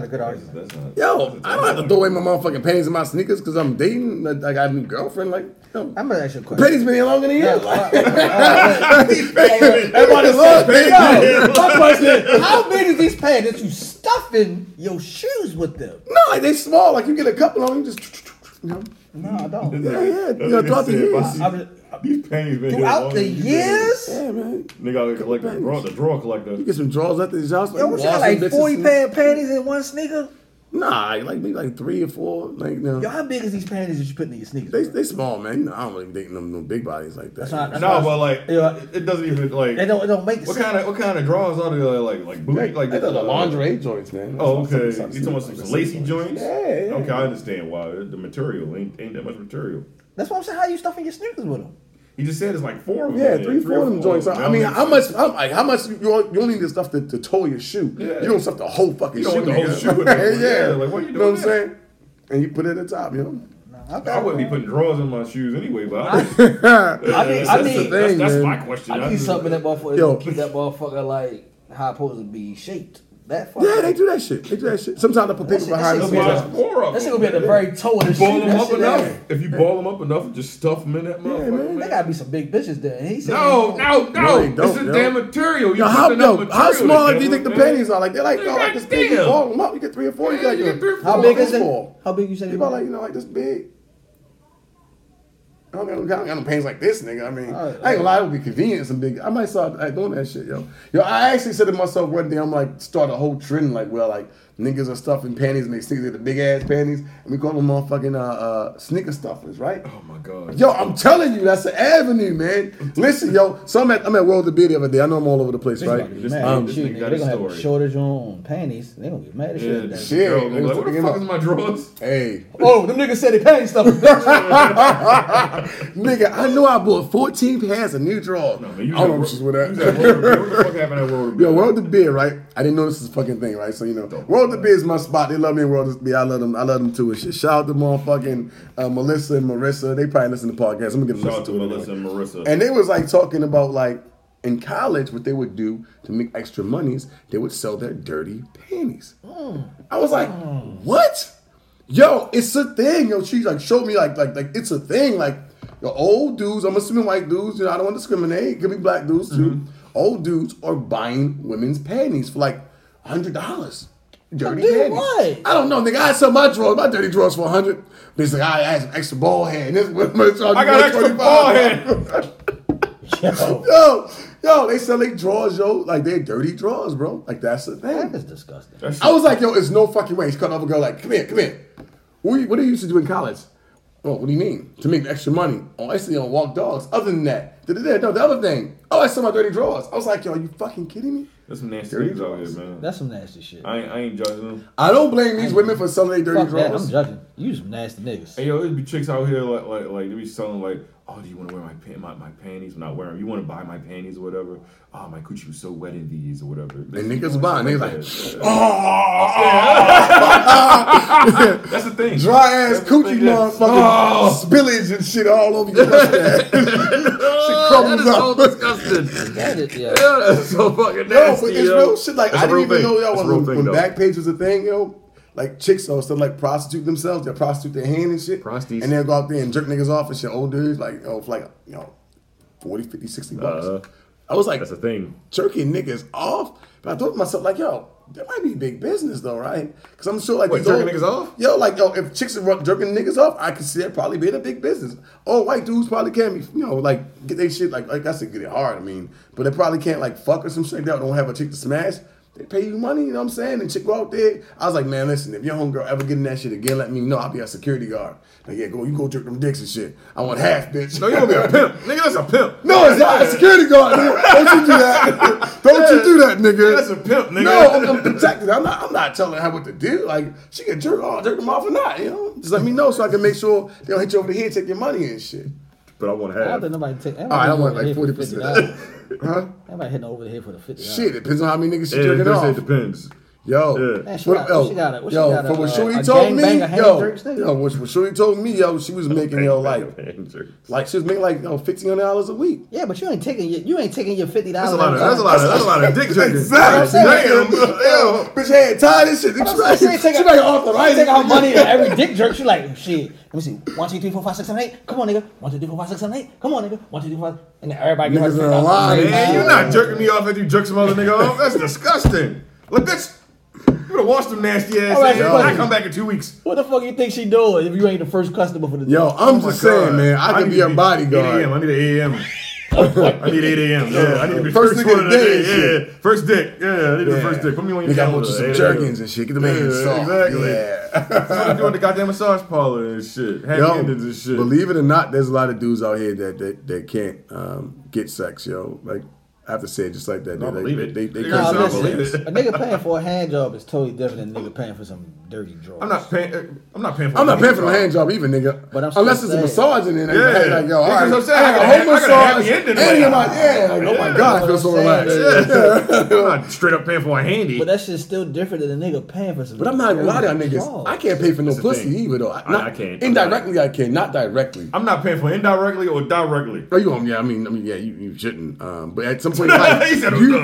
good argument. That's not, yo, I don't have to throw away my motherfucking panties in my sneakers because I'm dating. Like, I got a new girlfriend. Like, yo, I'm going to ask you a question. Panties been here longer than you. Everybody's lost. My question, how big is these pants that you stuffing your shoes with them? No, like they small. Like you get a couple of them, you just, you know. No, I don't. These panties been throughout the years. Yeah, man. Nigga, like the drawer collector. You get some drawers at the house. Yo, what y'all like 40 pair of panties in one sneaker? Nah, like maybe like 3 or 4. Like, no. Yo, how big is these panties that you put in your sneakers? They small, man. You know, I don't really think no big bodies like that. It doesn't even like. It don't make sense. What kind of drawers are they like booty? Like the lingerie joints, man. Oh, okay. You talking about some lacy joints? Yeah. Okay, I understand why the material ain't that much material. That's what I'm saying. How you stuffing your sneakers with them? He just said it's like 4 of them. Yeah, 3 or 4 of them joints. I mean, how much? You only need the stuff to toe your shoe. Yeah. You don't stuff the whole fucking shoe. You don't want the whole shoe. Yeah. Like, what are you doing? You know what I'm saying? And you put it at the top, you know? I wouldn't be putting drawers in my shoes anyway, but that's my question. I need something that motherfucker keep that motherfucker like how it's supposed to be shaped. They do that shit. Sometimes I put paper behind the scenes. That shit gonna be at the very toe of the shoe. If you ball them up enough, just stuff them in that motherfucker. Man. There gotta be some big bitches there. No. This is damn material. How small do you think the panties are? Like they're like, yo, like this big. You ball them up, you get 3 or 4. You got your. How big is it? How big you say? You about like, you know, like this big. I don't got no pains like this, nigga. I mean, I ain't gonna lie, it would be convenient some big. I might start doing that shit, yo. Yo, I actually said to myself one day, I'm like, start a whole trend, like, where, like, niggas are stuffing panties and they sneakers, the big ass panties, and we call them motherfucking sneaker stuffers, right? Oh my god. Yo, I'm telling you, that's the avenue, man. Listen, yo, so I'm at World of Beer the other day. I know I'm all over the place, right? They're gonna have a shortage on panties. They gonna get mad as shit. Like, what the fuck is my drawers? Hey. Oh, them niggas said they panties stuffing. Nigga, I know I bought 14 pairs of new drawers. No, man, I don't know what she's with that. What the fuck happened at World of Beer? Yo, World of Beer, right? I didn't know this is a fucking thing, right? So, you know, World of Beer is my spot. They love me in World of Beer. I love them too. And shit. Shout out to motherfucking Melissa and Marissa. They probably listen to podcasts. I'm gonna give them shout out to Melissa and Marissa. And they was like talking about like in college what they would do to make extra monies. They would sell their dirty panties. Mm. I was like, what? Yo, it's a thing. Yo, she like showed me like it's a thing. Like the old dudes. I'm assuming white dudes. You know, I don't want to discriminate. It could be black dudes too. Mm-hmm. Old dudes are buying women's panties for like $100. Dirty panties. What? I don't know, nigga. I sell my drawers, my dirty drawers for $100. Bitch, like, I had some extra ball hair. This I got extra ball hair. Yo, they sell their drawers, yo. Like, they're dirty drawers, bro. Like, that's the thing. That is disgusting. I was like, yo, it's no fucking way. He's cutting up a girl like, come here. What do you used to do in college? Oh, what do you mean? To make extra money. Oh, I used to walk dogs. Other than that. No, the other thing. Oh, I sell my dirty drawers. I was like, yo, are you fucking kidding me? That's some nasty things out here, man. That's some nasty shit. I ain't judging them. I don't blame these women for selling their dirty drawers. I'm judging. You some nasty niggas. Hey, yo, there'd be chicks out here like they be selling like, oh, do you want to wear my panties? I'm not wearing them. You want to buy my panties or whatever? Oh, my coochie was so wet in these or whatever. And niggas buying. They like, oh. That's the thing. Dry ass coochie motherfucking spillage and shit all over your mustache. Shit that is so disgusting. That is, yeah. That's so fucking nasty. No, but it's real shit. Like, I didn't even know, y'all, when Backpage was a thing, yo. Like, chicks or stuff, like, prostitute themselves. They'll prostitute their hand and shit. Prosties. And they'll go out there and jerk niggas off and shit. Old dudes, like, yo, for like, you know, 40, 50, 60 bucks. I was like, that's a thing. Jerking niggas off. But I thought to myself, like, yo, that might be big business, though, right? Because I'm sure, like, wait, jerking niggas off? Yo, like, yo, if chicks are jerking niggas off, I could see that probably being a big business. Oh, white dudes probably can't be, you know, like, get their shit, like I said, get it hard, I mean. But they probably can't, like, fuck or some shit like that, don't have a chick to smash. They pay you money, you know what I'm saying? And chick go out there. I was like, man, listen, if your homegirl ever get in that shit again, let me know. I'll be a security guard. Like, yeah, go, you go jerk them dicks and shit. I want half, bitch. No, you gonna be a pimp. Nigga, that's a pimp. No, it's not a security guard, nigga. Don't you do that. Don't you do that, nigga. That's a pimp, nigga. No, I'm protected. I'm not telling her what to do. Like, she can jerk them off or not, you know? Just let me know so I can make sure they don't hit you over the head, take your money and shit. But I want half. I don't think nobody take. All right, I want like 40% of that. Huh? Everybody hitting over the head for the 50. Shit, depends on how many niggas she jerking off. It depends. Yo, man, what she got, from what Shuri told me, she was making, yo, like, she was making like, yo, $1,500 a week. Yeah, but you ain't taking your $50. That's a lot of dick drinking. Exactly. Damn, bitch, head tied and shit. She ain't taking her money and every dick jerk. She like, shit. Let me see. 1, 2, 3, 4, 5, 6, 7, 8. Come on, nigga. 1, 2, 3, 4, 5, 6, 7, 8. Come on, nigga. 1, 2, 3, 4. And then everybody goes, man, you're not jerking me off if you jerk some other nigga off. That's disgusting. Look, that's. You would have washed them nasty ass. Right, I come back in 2 weeks. What the fuck you think she doing if you ain't the first customer for the day? Yo, I'm just saying, man. I can be your bodyguard. I need an a.m. I need 8 a.m. Yeah, I need to be first one of the day. Yeah, first dick. Yeah, I need the first dick. Put me on your calendar. You got some jerkins and shit. Get the man soft. Exactly. Yeah. So I'm doing the goddamn massage parlor and shit. Hand-handed and shit. Believe it or not, there's a lot of dudes out here that can't get sex, yo. Like, I have to say it just like that. They can't believe it. A nigga paying for a hand job is totally different than a nigga paying for some dirty drugs. I'm not paying for a hand job either, nigga. But unless it's a massage in there. Yeah. Like, yo, all right. I got a whole massage, oh my God, I feel so relaxed. Yeah. I'm not straight up paying for a handy. But that shit's still different than a nigga paying for some. But I'm not gonna lie to y'all niggas. I can't pay for no pussy either, though. I can't. Indirectly, I can. Not directly. I'm not paying for indirectly or directly. Yeah, I mean, you shouldn't. But at some you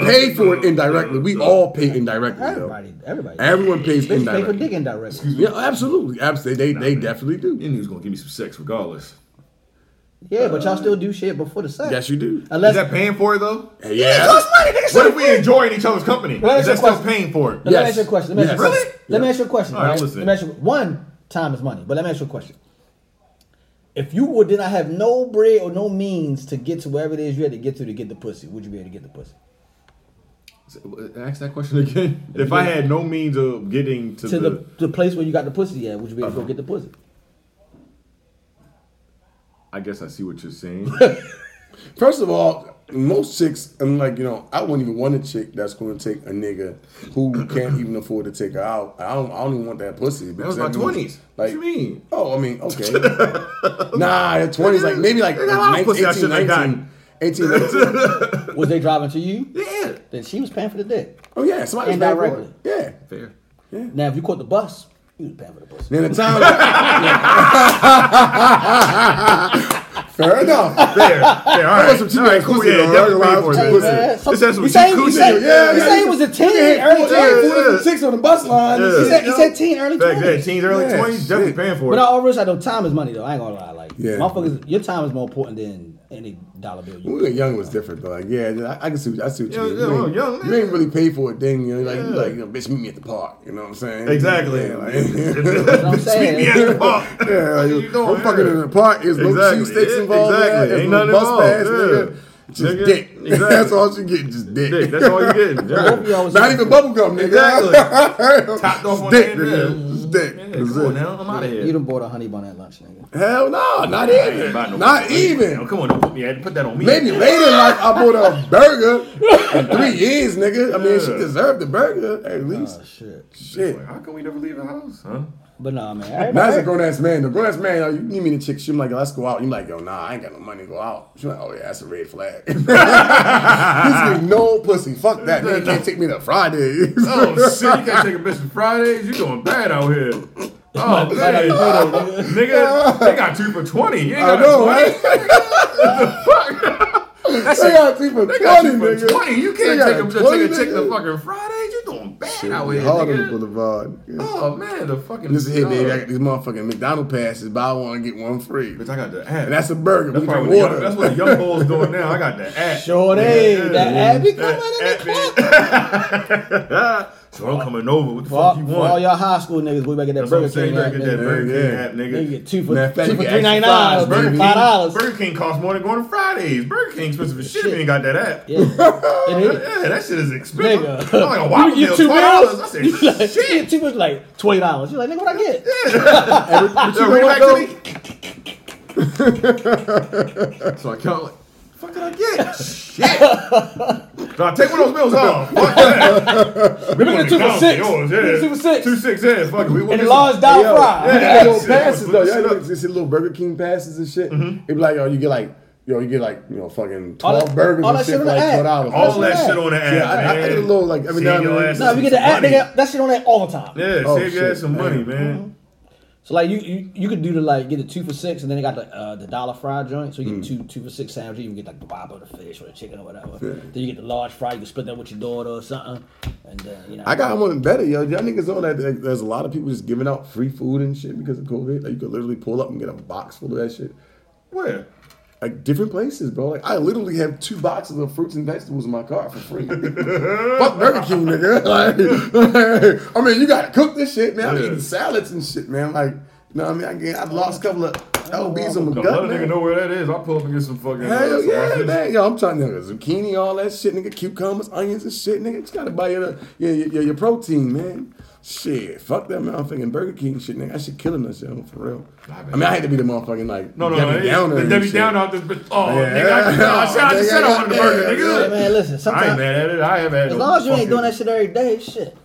pay for it indirectly. We all pay indirectly. Everybody. Everyone pays indirectly. They pay for dick indirectly. Yeah, absolutely. They definitely do. And he's gonna give me some sex regardless. Yeah, but y'all still do shit before the sex. Yes, you do. Unless, is that paying for it though? Yeah. What if we enjoying each other's company? Is that still paying for it? Yes. Let me ask you a question. Really? Let me ask you a question. All right, listen. One, time is money. But let me ask you a question. If you did not have no bread or no means to get to wherever it is you had to get the pussy, would you be able to get the pussy? Ask that question again. If I had no means of getting to the place where you got the pussy at, would you be able to go get the pussy? I guess I see what you're saying. First of all, most chicks, I'm like, you know, I wouldn't even want a chick that's going to take a nigga who can't even afford to take her out. I don't even want that pussy. That was my 20s. Like, what you mean? Oh, I mean, okay. Nah, the 20s, like maybe like 18, 19. Was they driving to you? Yeah. Then she was paying for the dick. Oh, yeah. Somebody indirectly. Yeah. Fair. Yeah. Now, if you caught the bus, you was paying for the pussy. Then the time... Fair enough. Fair. All right. Cool. He said he was a teen, early 20s. 6 on the bus line. Yeah. He said teen, early 20s. Yeah, teens, early 20s. Definitely paying for it. But I always know time is money, though. I ain't going to lie. Like, motherfuckers, your time is more important than any dollar bill. When we were young, it was different, though. Like, yeah, I can see what you mean. You ain't really pay for a thing. You know, like, bitch, meet me at the park. You know what I'm saying? Exactly. Bitch, meet me at the park. Yeah, I'm fucking in the park. There's no cheesesteaks involved. Exactly. Ain't nothing involved. Nigga. Just dick. Exactly. That's all you getting. Just dick. That's all you getting. Not even bubblegum, nigga. Exactly. Topped off on dick, nigga. Dick. Yeah, cool, now I'm out of here. You done bought a honey bun at lunch, nigga. Hell no, not even. No, come on, don't put me. Put that on me. Maybe later, like I bought a burger in 3 years, nigga. I mean, she deserved the burger at least. Oh, shit. Like, how can we never leave the house, huh? But nah, man. That's a grown ass man. The grown ass man, you mean the chick? She's like, let's go out. You like, yo, nah, I ain't got no money to go out. She's like, oh yeah, that's a red flag. This nigga no pussy. Fuck that. Nigga can't take me to Fridays. Oh shit, you can't take a bitch to Fridays. You doing bad out here. Oh man, nigga, they got 2 for $20. You ain't got 20. What the fuck? They got you for 20, nigga. You can't take them to take the fucking Fridays. You doing bad out here, nigga. Boulevard. Yeah. Oh, man, the fucking... Listen here, baby. I got these motherfucking McDonald's passes, but I want to get one free. Bitch, I got the app. And that's a burger. That's what the young boys doing now. I got the app. Sure they. The app be coming in the club. So I'm coming over. What the fuck you want? For all y'all high school niggas, we back at that Burger King app, nigga. They get two for $3.99. $5. Burger King costs more than going to Fridays. Burger King's expensive as shit. We ain't got that app. Yeah, yeah, that shit is expensive. Nigga. I'm like a Whopper meal, $2. I said, shit. Two was like $20. You're like, nigga, what I get? Yeah. So I count like, what the fuck did I get? Shit. So I take one of those bills off. Fuck that. We get 2 for $6. Yours, yeah. 2 for $6. 2 6, yeah. Fuck it. And large dollar fries. Yeah, little passes though. Y'all see little Burger King passes and shit. Mm-hmm. It be like, yo, you get like, yo, you get like, you know, fucking 12 burgers and shit for like $12. All that shit on the app. Yeah, I get a little like every now and then. No, we get the app. They got that shit on that all the time. Yeah, save your ass some money, man. So like you could do the like get a 2 for $6 and then they got the dollar fry joint, so you get two for $6 sandwiches. You can get like the bob or the fish or the chicken or whatever. Yeah. Then you get the large fry. You can split that with your daughter or something. And you know, I got one better, yo. Y'all niggas on that. There's a lot of people just giving out free food and shit because of COVID. Like you could literally pull up and get a box full of that shit. Where? Like different places, bro. Like I literally have 2 boxes of fruits and vegetables in my car for free. Fuck Burger King, nigga. Like, I mean, you gotta cook this shit, man. I'm eating salads and shit, man. Like, you know what I mean? I've lost a couple of LBs on my gut. Let a nigga know where that is. I'll pull up and get some fucking. Hell yeah, man. Yo, I'm trying to zucchini, all that shit, nigga. Cucumbers, onions, and shit, nigga. Just gotta buy your protein, man. Shit, fuck that motherfucking Burger King shit, nigga. That shit killing us, yo, for real. I mean, I hate to be the motherfucking, like, Debbie Downer. Debbie Downer out this bitch. Oh, yeah, nigga, I said I wanted the burger, nigga. Yeah, man, listen, sometimes. I ain't mad at it. I have had it. As long as you ain't doing that shit every day, shit.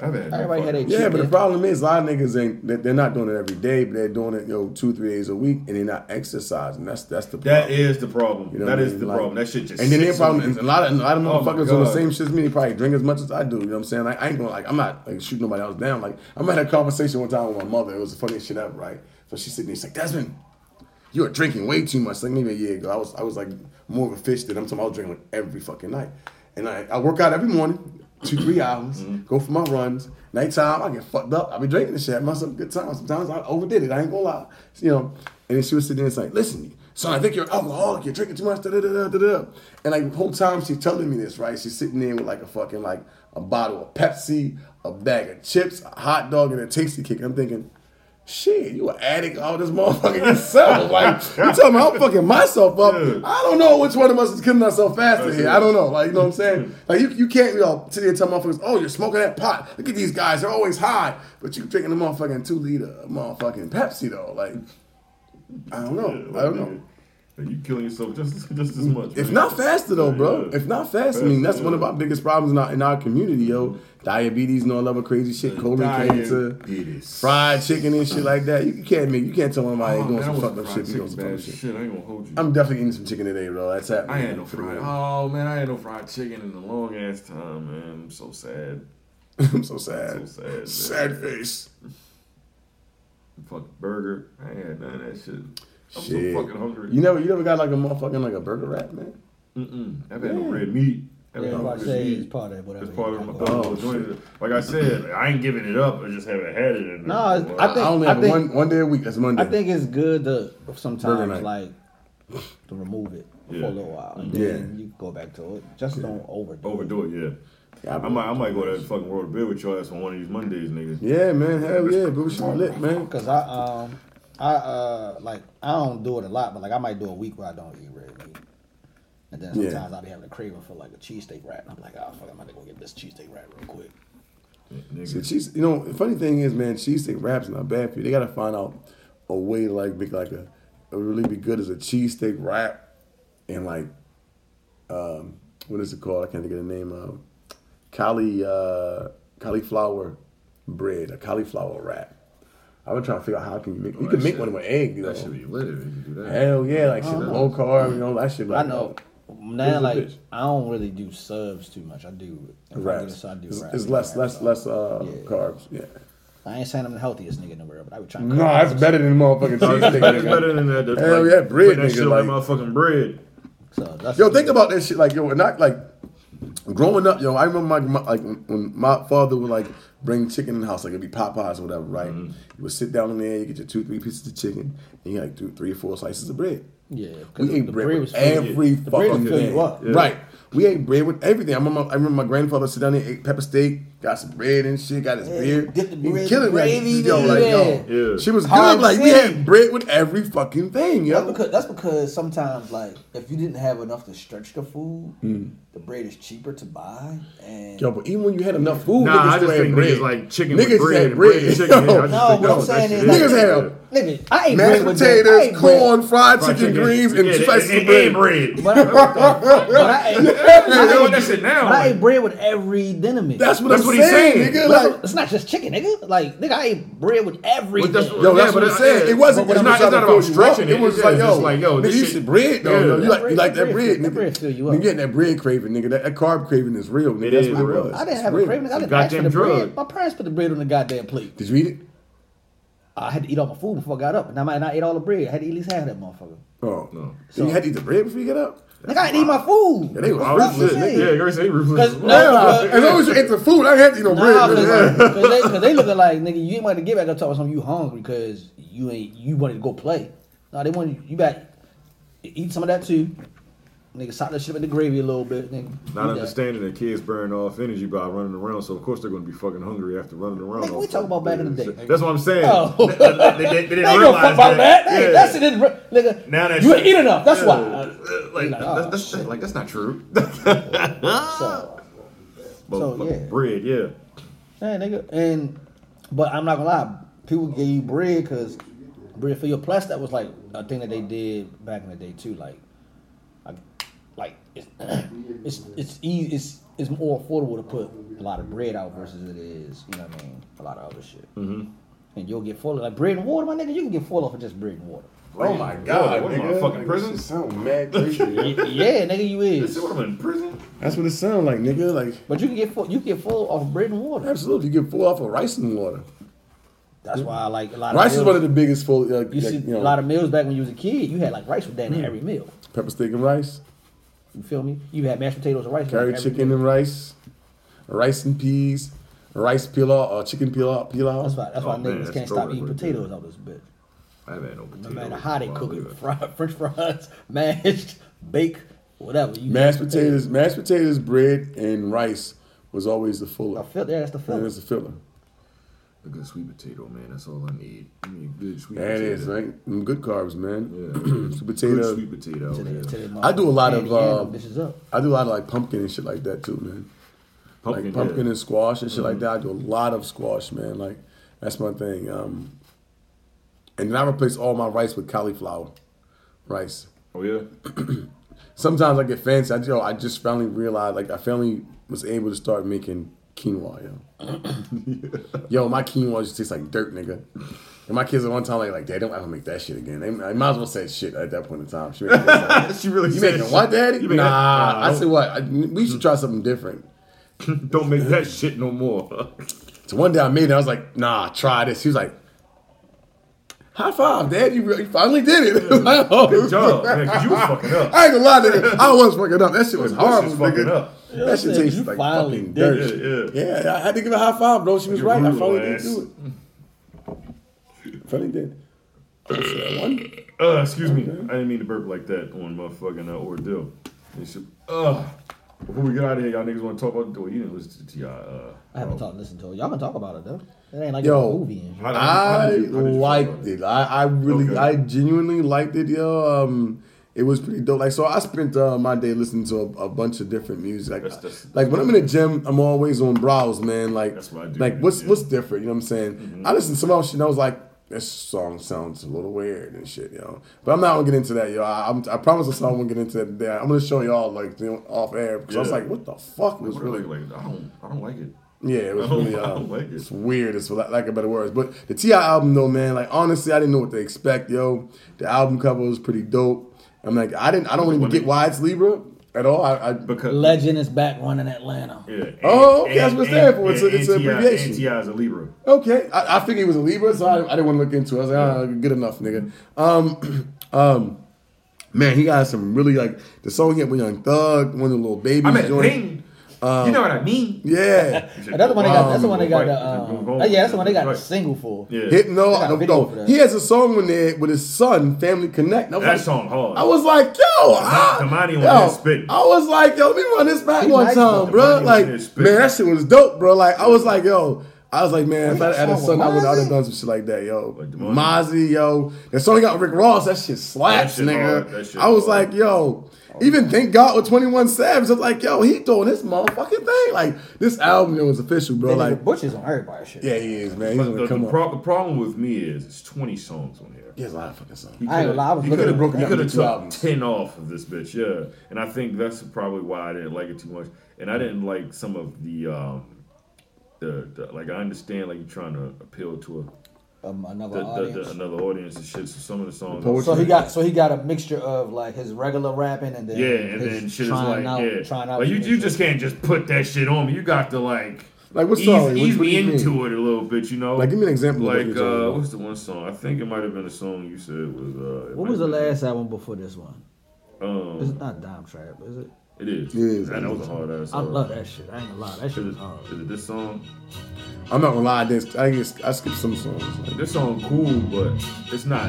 I've had everybody had a shit. Yeah, but the problem is, a lot of niggas ain't, they're not doing it every day, but they're doing it, 2-3 days a week, and they're not exercising. That's the problem. That is the problem. You know that is the problem. That shit just. And then their problem is a lot of motherfuckers on the same shit as me. They probably drink as much as I do. You know what I'm saying? Like, I ain't gonna like. I'm not like shooting nobody else down. Like I had a conversation one time with my mother. It was the funniest shit ever, right? So she's sitting there, she's like, Desmond, you were drinking way too much. Like maybe a year ago, I was like more of a fish than I'm talking. I was drinking like every fucking night, and I work out every morning. 2-3 hours, go for my runs. Nighttime, I get fucked up. I be drinking this shit. I must have a good time. Sometimes I overdid it. I ain't gonna lie. You know, and then she was sitting there and saying, listen, son, I think you're an alcoholic. You're drinking too much. Da, da, da, da, da. And like the whole time she's telling me this, right? She's sitting there with like a fucking, like a bottle of Pepsi, a bag of chips, a hot dog, and a tasty cake. I'm thinking, shit, you an addict all this motherfucking yourself. Like, you telling me I'm fucking myself up. Yeah. I don't know which one of us is killing ourselves faster here. I don't know. Like, you know what I'm saying? Like, you can't, sit there and tell motherfuckers, oh, you're smoking that pot. Look at these guys. They're always high. But you drinking the motherfucking 2-liter motherfucking Pepsi, though. Like, I don't know. Yeah, like, I don't know. And you killing yourself just as much. If not faster, though, bro. Yeah. If not faster, I mean, that's one of our biggest problems in our community, yo. Diabetes and all that other crazy shit, colon cancer, fried chicken and shit like that. You can't tell somebody ain't doing some fucked up shit. You some shit. I ain't gonna hold you. I'm definitely eating some chicken today, bro. That's happening. I ain't no fried chicken in a long ass time, man. I'm so sad. I'm so sad. Sad face. Fucking burger. I ain't had none of that shit. I'm so fucking hungry. You never got like a motherfucking like a burger wrap, man? I've had no red meat. It's part of whatever. It's part of my joint. Like I said, I ain't giving it up. I just haven't had it. I only have one day a week. That's Monday. I think it's good to sometimes like to remove it for a little while. And then you go back to it. Just don't overdo it. Yeah, I might go to that fucking World of Beer with y'all ass on one of these Mondays, niggas. Yeah, man. Hell yeah. But we should be lit, man. Because I don't do it a lot, but like I might do a week where I don't eat red meat. And then sometimes I'll be having a craving for like a cheesesteak wrap. And I'm like, oh, fuck, I'm going to go get this cheesesteak wrap real quick. Yeah, so the funny thing is, man, cheesesteak wraps not bad for you. They got to find out a way to like make like a really be good as a cheesesteak wrap and like, what is it called? I can't think of the name of cauliflower bread, a cauliflower wrap. I've been trying to figure out how can you make. You can make one with egg. You know? That should be lit if you can do that. Hell yeah, like shit, low carb. You know that shit. Like, I know. Now, like, I don't really do subs too much. I do wraps. It's less carbs. Yeah. I ain't saying I'm the healthiest nigga in the world, but I would try. No, that's better than motherfucking cheesesteak. That's better than that. Hell yeah, bread. That shit like motherfucking bread. So that's think about that shit, like, yo, and not like growing up, yo. I remember when my father would like bring chicken in the house, like it'd be Popeyes or whatever, right? Mm-hmm. You would sit down in there, you get your 2-3 pieces of chicken, and you like 3 or 4 slices of bread. Yeah, we ate bread with every fucking thing, right? We ate bread with everything. I remember my grandfather sit down there, ate pepper steak, got some bread and shit, got his beer. He was killing that. Yo, like, yo. Yeah. She was good. Like, we had bread with every fucking thing, yo. That's because sometimes, like, if you didn't have enough to stretch the food, the bread is cheaper to buy. And yo, but even when you had enough food, I just think bread. Niggas like chicken niggas with bread. Bread and chicken. Yo, what I'm saying is, I ate mashed potatoes, corn, fried chicken greens, and spicy bread. I ate bread with every dinner mix. That's what I'm saying. Nigga. Like, it's not just chicken, nigga. Like, nigga, I ate bread with everything. That's what I'm saying. It's not about stretching. It was like, yo, nigga, you should bread, though. You like that bread, nigga. You getting that bread craving, nigga. That carb craving is real, nigga. That's what it was. I didn't have a craving. I didn't ask for the bread. My parents put the bread on the goddamn plate. Did you eat it? I had to eat all my food before I got up. And I ate all the bread. I had to at least have that motherfucker. Oh, no. So you had to eat the bread before you get up? Nigga, I didn't eat my food. Yeah, they were ruthless. Yeah, you already say ruthless. As long as you ate the food, I had to eat no bread. Because they looking like, nigga, you ain't want to get back up talking something. You hungry because you wanted to go play. No, they wanted you back. Eat some of that too. Nigga, sock that shit in the gravy a little bit. Nigga. Not understanding that kids burn off energy by running around, so of course they're going to be fucking hungry after running around. Nigga, we talk about back in the day. That's what I'm saying. Oh. They didn't realize that. Yeah. That's it. Nigga, now that you ain't eat enough. That's why. That's not true. so bread, yeah. Hey, nigga, but I'm not gonna lie. People gave you bread because bread for your plus that was like a thing that they did back in the day too, like. Like it's easy, it's more affordable to put a lot of bread out versus it is, you know what I mean, a lot of other shit. Mm-hmm. And you'll get full of like bread and water, my nigga. You can get full off of just bread and water. Bread, oh my god, what am I fucking prison? Sound mad crazy. Yeah, nigga, you is. This is what I'm in prison. That's what it sounds like, nigga. Like, but you can get full off of bread and water. Absolutely, you get full off of rice and water. That's why I like a lot. Rice of meals. Is one of the biggest full. A lot of meals back when you was a kid. You had like rice with that in every meal. Pepper steak and rice. You feel me? You had mashed potatoes and rice. Curry chicken and rice. Rice and peas. Rice pilaf or chicken pilaf. That's why niggas can't stop eating potatoes out this bitch. I haven't had no potatoes. No matter how they cook it. French fries, mashed, baked, whatever. Mashed potatoes, bread, and rice was always the filler. That's the filler. A good sweet potato, man. That's all I need. I mean, good sweet potato. That is, right? Good carbs, man. Yeah. Good sweet potato. Yeah. I do a lot of like pumpkin and shit like that too, man. Pumpkin and squash and shit like that. I do a lot of squash, man. Like that's my thing. And then I replace all my rice with cauliflower rice. Oh yeah. Sometimes I get fancy. I just finally realized, like, I finally was able to start making quinoa, yo. Yo, my quinoa just tastes like dirt, nigga. And my kids at one time like, Dad, don't ever make that shit again. They might as well say shit at that point in time. She really you making shit. What, Daddy? Nah, I said what? We should try something different. Don't make that shit no more. So one day I made it. I was like, nah, try this. He was like, high five, Dad. You really finally did it. Like, oh. Good job, man, because you was fucking up. I ain't gonna lie, nigga. I was fucking up. That shit was horrible, nigga. That shit tastes like fucking dirt. Yeah, I had to give a high five, bro. She was right. I finally did do it. Finally did. Excuse me. I didn't mean to burp like that on my fucking ordeal. Before we get out of here, y'all niggas want to talk about the door? You didn't listen to T.I. I haven't listened to it. Y'all can talk about it, though. It ain't like a movie. I liked it. I genuinely liked it, yo. It was pretty dope. Like, so I spent my day listening to a bunch of different music. Like, when I'm in the gym, I'm always on browse, man. Like, that's what I do, like what's different? You know what I'm saying? Mm-hmm. I listened to some other shit and I was like, this song sounds a little weird and shit, yo. But I'm not gonna get into that, yo. I promise I won't get into that today. I'm gonna show y'all like off air because I was like, what the fuck was really? Like, I don't like it. Yeah, it was really like it's weird, it's for lack of better words. But the T.I. album though, man, like honestly, I didn't know what to expect, yo. The album cover was pretty dope. I'm like, I don't even get why it's Libra at all. Because Legend is back running Atlanta. Yeah. That's what it's there for. It's an abbreviation. T.I. is a Libra. Okay. I figured he was a Libra, so I didn't want to look into it. I was like, good enough, nigga. Man, he got some really, like, the song he had with Young Thug, one of the little babies. I mean, Ping. You know what I mean? Yeah. Another one they got. That's the one they got. Yeah, that's the one they got a single for. Yeah. No, he has a song in there with his son, Family Connect. That like, song hard. I was like, yo, I was like, yo, let me run this back one time, bro. Like, man, that shit was dope, bro. Like, I was like, man, if I had a son, I would have done some shit like that, yo. Like Mozzie, yo. That song got Rick Ross. That shit slaps, that shit nigga. I was like, yo. Even Thank God with 21 Savage. I was like, yo, he doing this motherfucking thing. Like, this album was official, bro. Benny the Butcher's on everybody's shit. Yeah, he is, man. He's gonna come up. The problem with me is it's 20 songs on here. He has a lot of fucking songs. He could have broken up two albums. 10 off of this bitch, yeah. And I think that's probably why I didn't like it too much. And I didn't like some of the like, I understand, like, you're trying to appeal to another audience and shit. So some of the songs. So he got a mixture of like his regular rapping and then and then shit is like you just can't just put that shit on me. You got to like what's ease me into it a little bit, you know. Like give me an example. Like what's the one song? I think it might have been a song you said was. What was the last album before this one? It's not Dime Trap, is it? It is. It is. That was a hard ass song. I love that shit. I ain't gonna lie. That shit is hard. Is it this song? I'm not gonna lie. I skipped some songs. Like, this song cool, but it's not.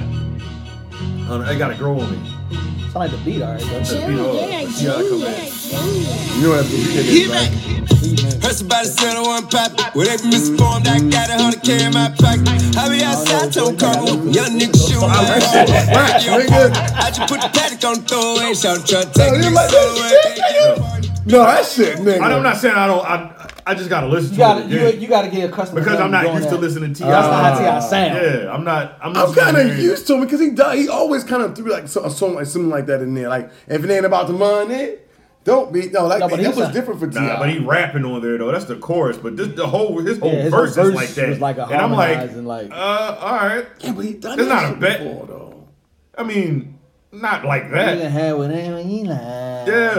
I gotta grow on me. Sound like the beat, alright. You know what I mean? Get back. Heard somebody said I want pop. Well, they misinformed. I got 100K in my pocket. I be outside, told Carl. Young nigga, shoot my I just put the paddock on the throw and shout, try to take it. No, that shit, nigga. I'm not saying I don't. I just gotta listen to it. You gotta get accustomed because I'm not used to listening to T.I. That's not how T.I. sound. Yeah, I'm kind of used to him because he always kind of threw like a song like something like that in there. Like if it ain't about the money, don't be that was different for T.I. Nah, but he rapping on there though. That's the chorus, but his whole verse is like that. Was like a and I'm like all right. Yeah, but he done it's not a bet before, though. I mean. Not like that. Yeah,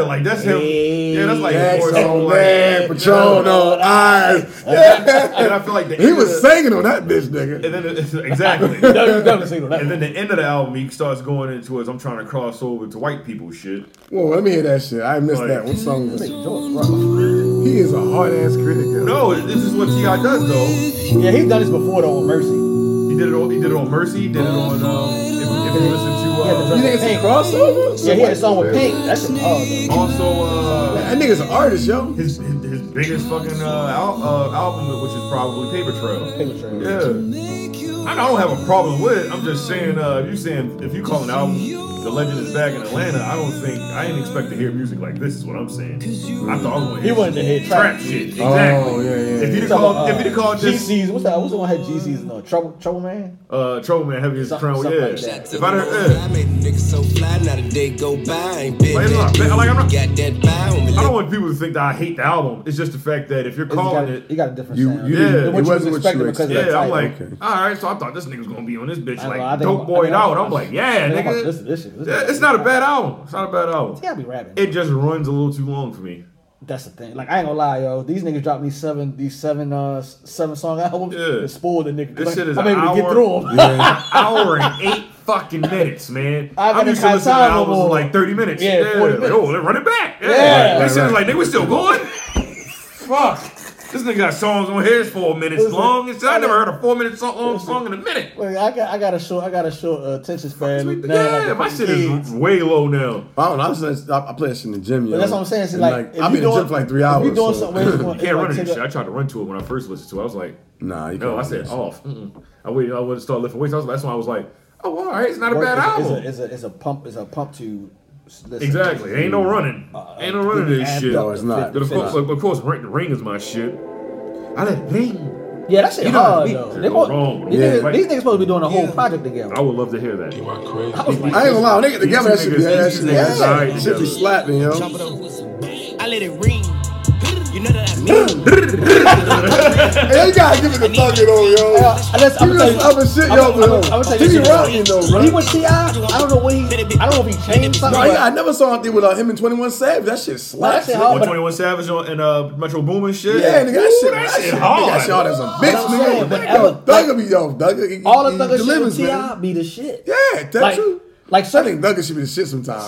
like that's him. Yeah, that's like his voice. Patron on eyes. And I feel like he was singing on that bitch, nigga. And then exactly. And then the end of the album, he starts going into his "I'm trying to cross over to white people" shit. Whoa, let me hear that shit. I missed that. What song was it? He is a hard ass critic. No, this is what T.I. does though. Yeah, he's done this before though on Mercy. He did it on Mercy. He did it on if you listen. You think it's a crossover? Yeah, he had a song with Pink. That shit hard. Also, that nigga's an artist, yo. His biggest fucking album, which is probably Paper Trail. Yeah. I don't have a problem with it. I'm just saying, if you call an album "The Legend Is Back in Atlanta," I didn't expect to hear music like this. Is what I'm saying. I thought he wanted to hit trap shit. Exactly. Oh, yeah, yeah. If you call this GC's, what's the one had GC's? No, Trouble Man. Trouble Man, heavy as the crown. Yeah. Like if I heard, I made a nigga so fly, not a day go by. I don't want people to think that I hate the album. It's just the fact that if you're calling it, you got a different sound. It wasn't what you expected. Yeah, I'm like, all right. So I thought this nigga's gonna be on this bitch like dope boyed out. I'm like, yeah, nigga. It's not a bad album. It's not a bad album. Yeah, I be rapping. It just runs a little too long for me. That's the thing. Like I ain't gonna lie, yo. These niggas dropped me seven song albums. Yeah. It spoiled the nigga. This shit is I'm able to get through them. Yeah. Hour and 8 fucking minutes, man. I'm used to listening to albums in like 30 minutes. Yeah, 40 minutes. Like, oh, they're running back. Yeah. This shit is like they were still going. Fuck. This nigga got songs on here 4 minutes long. I never heard a 4 minute long song in a minute. Wait, I got a short attention span. My shit is way low now. I don't know. I play that shit in the gym. But that's what I'm saying. It's like I've been in the gym for like 3 hours. You doing something? You can't run into shit. I tried to run to it when I first listened to it. I was like, nah, you can't. No, I said off. I waited. I wouldn't start lifting weights. That's why I was like, oh, all right, it's not a bad album. It's a pump to. Exactly. Ain't no running. Ain't no running to this shit. No, it's not. But of course, Ring is my shit. I didn't Ring. Yeah, that shit hard, though. These niggas supposed to be doing a whole project together. I would love to hear that. You are crazy. I ain't gonna lie. When they get together, that shit be ass. Yeah, shit be slapping, yo. I let it ring. You know that I mean. Hey, you gotta give it the fucking on, yo. I'm gonna tell you, he be rocking though, bro. He was T.I. I don't know if he changed something. No, I never saw anything with him and 21 Savage. That shit slaps. 21 Savage and Metro Boomin shit. Yeah, nigga, that shit hard. That shit hard as a bitch, man. Thugger be yo, Thugger. All the Thugger shit with T.I. be the shit. Yeah, that's true. Like I think Nugget should be the shit sometimes.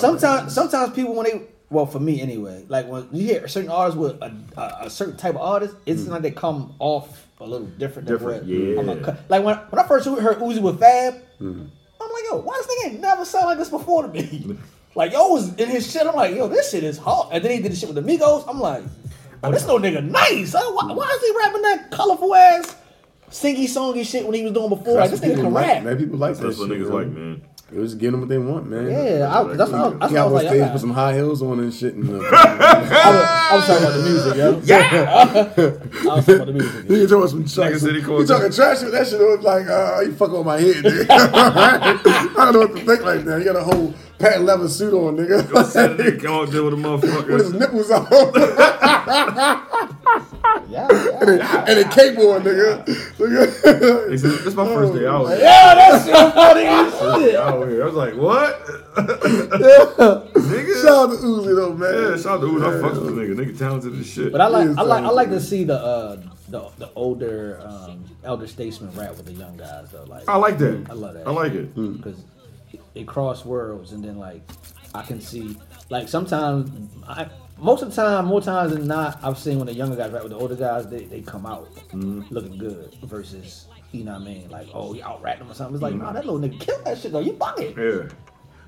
Sometimes people when they, well for me anyway, like when you hear certain artists with a certain type of artist, it's like they come off a little different. Yeah. Like when I first heard Uzi with Fab, I'm like, yo, why this nigga ain't never sound like this before to me? Like yo was in his shit. I'm like, yo, this shit is hard. And then he did the shit with the Migos. I'm like, oh, this little nigga nice. Why is he rapping that colorful ass singy songy shit when he was doing before? Like this nigga can rap. Man, people like that. That's what niggas like, man. It was giving them what they want, man. Yeah, that's what I was like. Stage with some high heels on and shit. And, I was talking about the music, yo. Yeah. I was talking about the music. You talking trash with that shit? It was like, you fuck on my head, nigga. I don't know what to think like that. You got a whole patent leather suit on, nigga. Go sit there, come on, deal with a motherfucker with his nipples on. And a cape on, nigga. This is my first day out here. Yeah, that's so funny as shit. I was like, what? Nigga. Shout out to Uzi though, man. Yeah, shout out to Uzi. I fucks with nigga. Nigga talented as shit. But I like to see the older elder statesman rap with the young guys though. Like I like that. I love that. I like it because it cross worlds, and then like I can see like sometimes most of the time, more times than not, I've seen when the younger guys rap with the older guys, they come out looking good versus, you know what I mean, like, oh, y'all rap them or something. It's like, nah, that little nigga killed that shit though. You bugging. Yeah.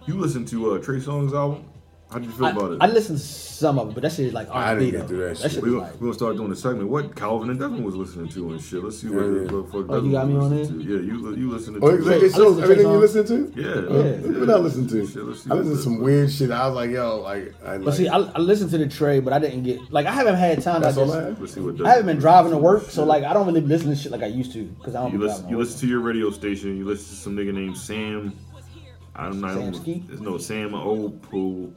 You listen to Trey Songz' album? How do you feel about it? I listened to some of it, but that shit is like R&B. I didn't get through that shit. We're going to start doing a segment. What Calvin and Desmond was listening to and shit. Let's see what the fuck Desmond was listening to. Oh, you got me on it? Yeah, you listening to. Oh, everything you listen to? Yeah. What I listen to? Shit, I listened to some weird shit. I was like, yo, like... I listened to the Trey, but I didn't get... Like, I haven't had time. That's all I have. I haven't been driving to work, so like, I don't really listen to shit like I used to. Because I don't You listen to your radio station. You listen to some nigga named Sam... I'm not even. There's no Sam Opuku,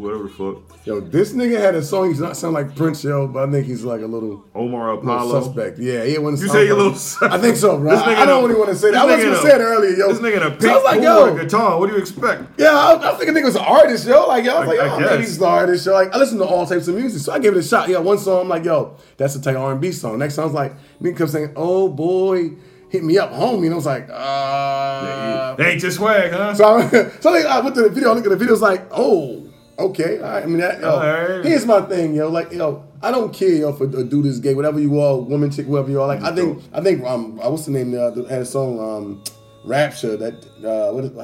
whatever the fuck. Yo, this nigga had a song. He does not sound like Prince, yo, but I think he's like a little Omar Apollo suspect. Yeah, he wasn't. You say you're a little suspect. I think so, bro. I don't really want to say that. I was gonna say it earlier, yo. This nigga in a pink with a guitar. What do you expect? Yeah, I think a nigga was an artist, yo. Like, yo, I was like, oh, he's an artist, yo. Like, I listen to all types of music, so I gave it a shot. Yeah, one song, I'm like, yo, that's the type of R&B song. Next song, I was like, nigga kept saying, oh boy. Hit me up, homie, and I was like, they ain't your swag, huh? So I went to the video, I looked at the video, it's like, oh, okay. Right. I mean, here's my thing, yo. Like, yo, I don't care, yo, for a dude is gay, whatever you are, woman, chick, whoever you are. Like, I think, what's the name? Had a song, Rapture, I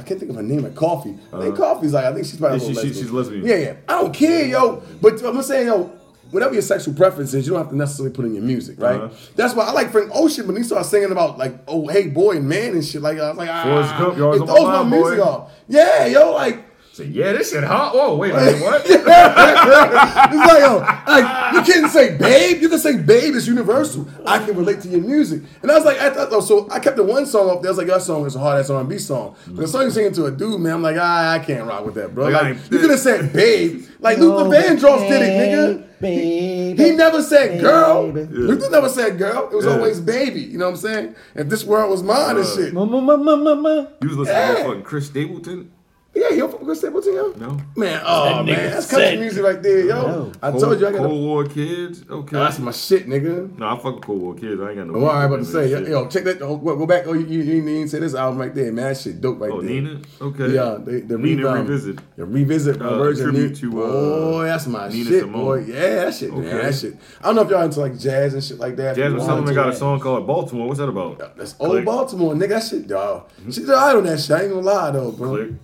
can't think of her name, like Coffee. I think Coffee's like, I think she's probably a little lesbian. She's lesbian. Yeah. I don't care, yo. But I'm saying, yo, whatever your sexual preference is, you don't have to necessarily put in your music, right? That's why I like Frank Ocean when he started singing about, like, oh, hey, boy, and man, and shit. Like, I was like, it throws my music off. Yeah, yo, like. So, yeah, this shit hot. Whoa, wait a minute, what? It's like, yo, like, you can't say babe. You can say babe. It's universal. I can relate to your music. And I was like, so I kept the one song up there. I was like, that song is a hard-ass R&B song. But the song you're singing to a dude, man, I'm like, I can't rock with that, bro. Like, you could have said babe. Like, Luther Vandross did it, nigga. Baby, he never said baby, girl. Yeah. Luther never said girl. It was always baby. You know what I'm saying? If this world was mine and shit. You was listening to fucking Chris Stapleton? Yeah, you don't fuck with Chris Stapleton, yo? No. Man, man. That's country music right there, yo. No. I told you I got Cold War Kids? Okay. That's my shit, nigga. No, I fuck with Cold War Kids. I ain't got no. Well, I was about to say, yo, check that. Go back. Oh, you didn't say this album right there, man. That shit dope right there. Oh, Nina? Okay. Yeah, the Nina Revisit. The Revisit version. Tribute to, boy, that's my Nina shit, Simone. Boy. Yeah, that shit, man. That shit. I don't know if y'all into like jazz and shit like that. Jasmine Sullivan got a song called Baltimore. What's that about? That's old Baltimore, nigga. That shit, dog. She's out on that shit. I ain't gonna lie, though, bro.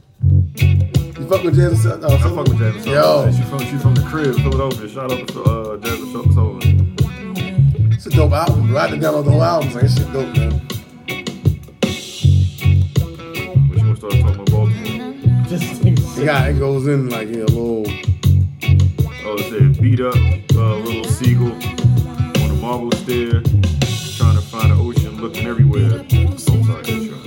You fuck with Jasmine Sullivan? I fuck with Jasmine Sullivan. She from the crib, Philadelphia. Shout out to Jasmine Sullivan. It's a dope album, bro. I done downloaded the whole album. Like, that shit dope, man. What you want to start talking about Baltimore? It goes in like a little... Oh, it said beat up, little seagull on a marble stair, trying to find the ocean, looking everywhere. I'm sorry, that's right.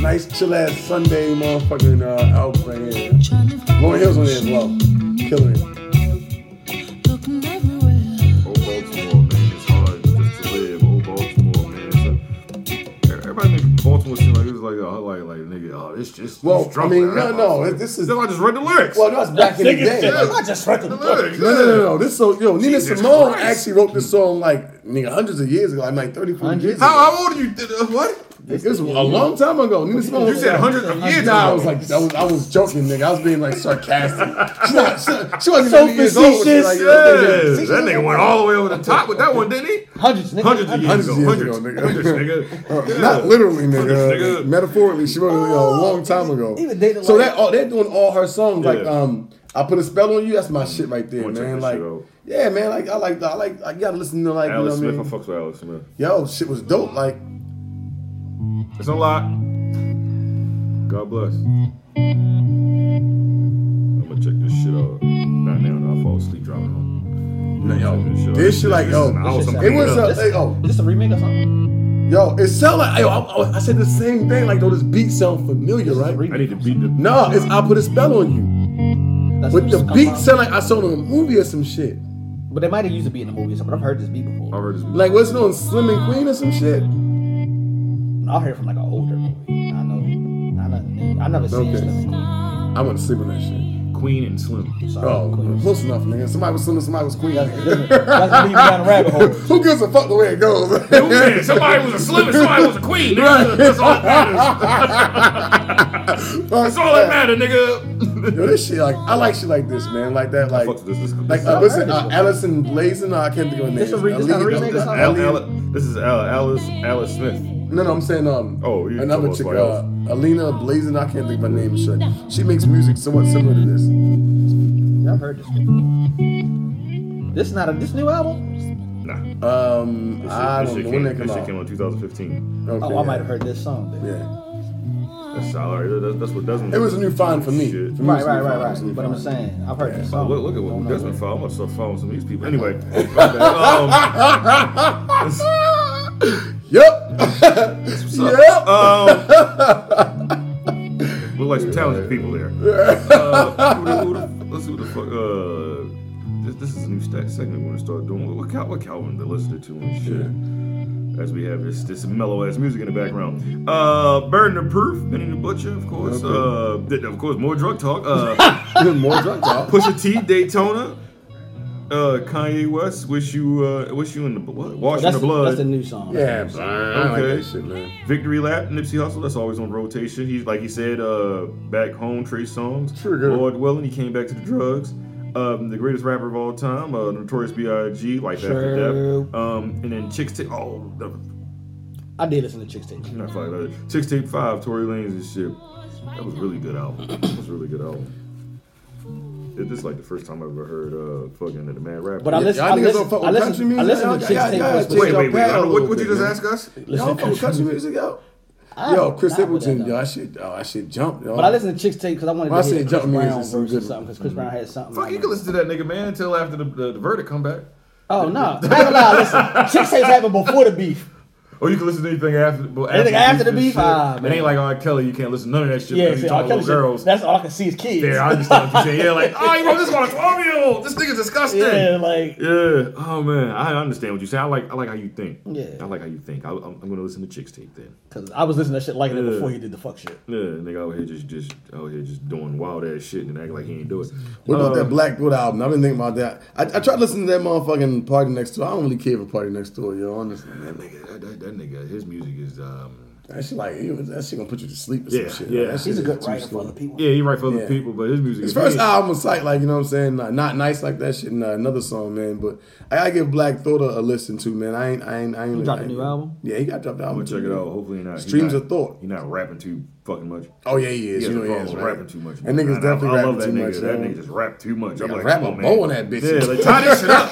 Nice chill ass Sunday motherfucking album right here. Lauren Hill's on there as well. Killing it. Old Baltimore, man, it's hard just to live. Old Baltimore, man. Everybody think Baltimore almost seemed like it was like nigga, oh, this just. Well, I mean, no, this is. Then I just read the lyrics. Well, that's back in the day. Yeah. I just read the lyrics. No. This song, yo, Nina Simone actually wrote this song like nigga hundreds of years ago, like 34 years. How old are you? What? This was a long time ago. Nina Simone. You said hundreds of years. Nah, I was like, I was joking, nigga. I was being like sarcastic. She wasn't so facetious. That nigga went all the way over the top with that one, didn't he? Hundreds of years ago, nigga. Yeah. Not literally, nigga. Metaphorically, she wrote it a long time ago. So that they're doing all her songs like I Put a Spell on You. That's my shit right there, man. Like. Yeah, man. Like I like. I gotta listen to like Alex Smith. I fucks with Alex Smith. Yo, shit was dope. Like. It's a lot. God bless. I'm gonna check this shit out. Not now, and I'll fall asleep driving home. This shit like, yo. It was is this a remake or something? Yo, it sound like, I said the same thing. Like, though, this beat sound familiar, right? I need to beat the. No, it's I Put a Spell on You. That's but the beat sound like I saw it in a movie or some shit. But they might have used to be in the movie or something. I've heard this beat before. Like, what's it on Slim and Queen or some shit? I'll hear it from like an older movie. I never seen Slim. I wouldn't sleep on that shit. Queen and Slim. Sorry, Queen. Close enough, nigga. Somebody was Slim and somebody was Queen. That's leading down a rabbit hole. Who gives a fuck the way it goes? Somebody was a Slim and somebody was a Queen, nigga. Right. That's all that matters. That's all that matters, nigga. Yo, this shit, like, I like shit like this, man. Like that, like. Allison Blazin, I can't think of her name. This is Alice Smith. No, I'm saying another chick, Alina Blazin. I can't think of her name. Shit, she makes music somewhat similar to this. Yeah, I've heard this. This is not this new album. Nah. This shit came out in 2015. Okay, I might have heard this song. Baby. Yeah. That's solid. That's what Desmond. It was a new find for me. Right. But I'm saying I've heard this song. Look at what Desmond found. I'm gonna follow some of these people anyway. Yep. That's what's up. Look like some talented people there. Let's see what the fuck. This is a new segment we're gonna start doing. What Calvin been listening to and shit. Yeah. As we have this mellow ass music in the background. Burden of Proof, Benny the Butcher, of course. Okay. Of course, more drug talk. More drug talk. Pusha T, Daytona. Kanye West, wish you in the blood, washing the blood. That's a new song. Yeah, okay. I like that shit, man. Victory Lap, Nipsey Hustle. That's always on rotation. He's like he said, back home, Trey Songz. Trigger. Lord willing, he came back to the drugs. The greatest rapper of all time, Notorious B.I.G. Life After Death. And then Chicks Tape. I did listen to Chicks Tape. You're not fine about it. Chicks Tape 5, Tory Lanez and shit. That was a really good album. This is like the first time I've ever heard fucking the Mad Rapper. But I listen to Chicks Tape. Wait. What you just ask us? Y'all fuck with country music out? Yo, Chris Appleton, yo, I should jump, yo. But I listen to Chicks Tape because I wanted to hear Chris Brown verse or something because Chris Brown had something. Fuck, you can listen to that nigga, man, until after the verdict come back. Oh, no. Listen, Chicks Tape's happened before the beef. Or you can listen to anything after the beef. It ain't like R. Kelly. You can't listen to none of that shit. Yeah, because you talk about girls. That's all I can see is kids. Yeah, I just thought you saying, you wrote this on a 12-year-old. This nigga's disgusting. Yeah, oh, man. I understand what you say. I like how you think. Yeah. I like how you think. I'm going to listen to Chicks Tape then. Because I was listening to shit like that before he did the fuck shit. Yeah, nigga out here just doing wild-ass shit and acting like he ain't do it. What about that Black Blood album? I've been thinking about that. I tried to listen to that motherfucking Party Next Door. I don't really care for Party Next Door, yo. Honestly, that nigga, that nigga, his music is that shit gonna put you to sleep or some shit. Yeah, he's a good writer for other people. Yeah, he writes for other people, but his music. His first album was like you know what I'm saying, not nice like that shit. And another song, man, but I gotta give Black Thought a listen to, man. I ain't. He dropped a new album. Yeah, he got dropped the album. I'm gonna check it out. Hopefully not. Streams of Thought. He's not rapping too fucking much. Oh yeah, he is. You know he is rapping too much. That nigga's definitely rapping too much. That nigga just rap too much. I'm like, wrap a bow on that bitch. Yeah, like tie this shit up.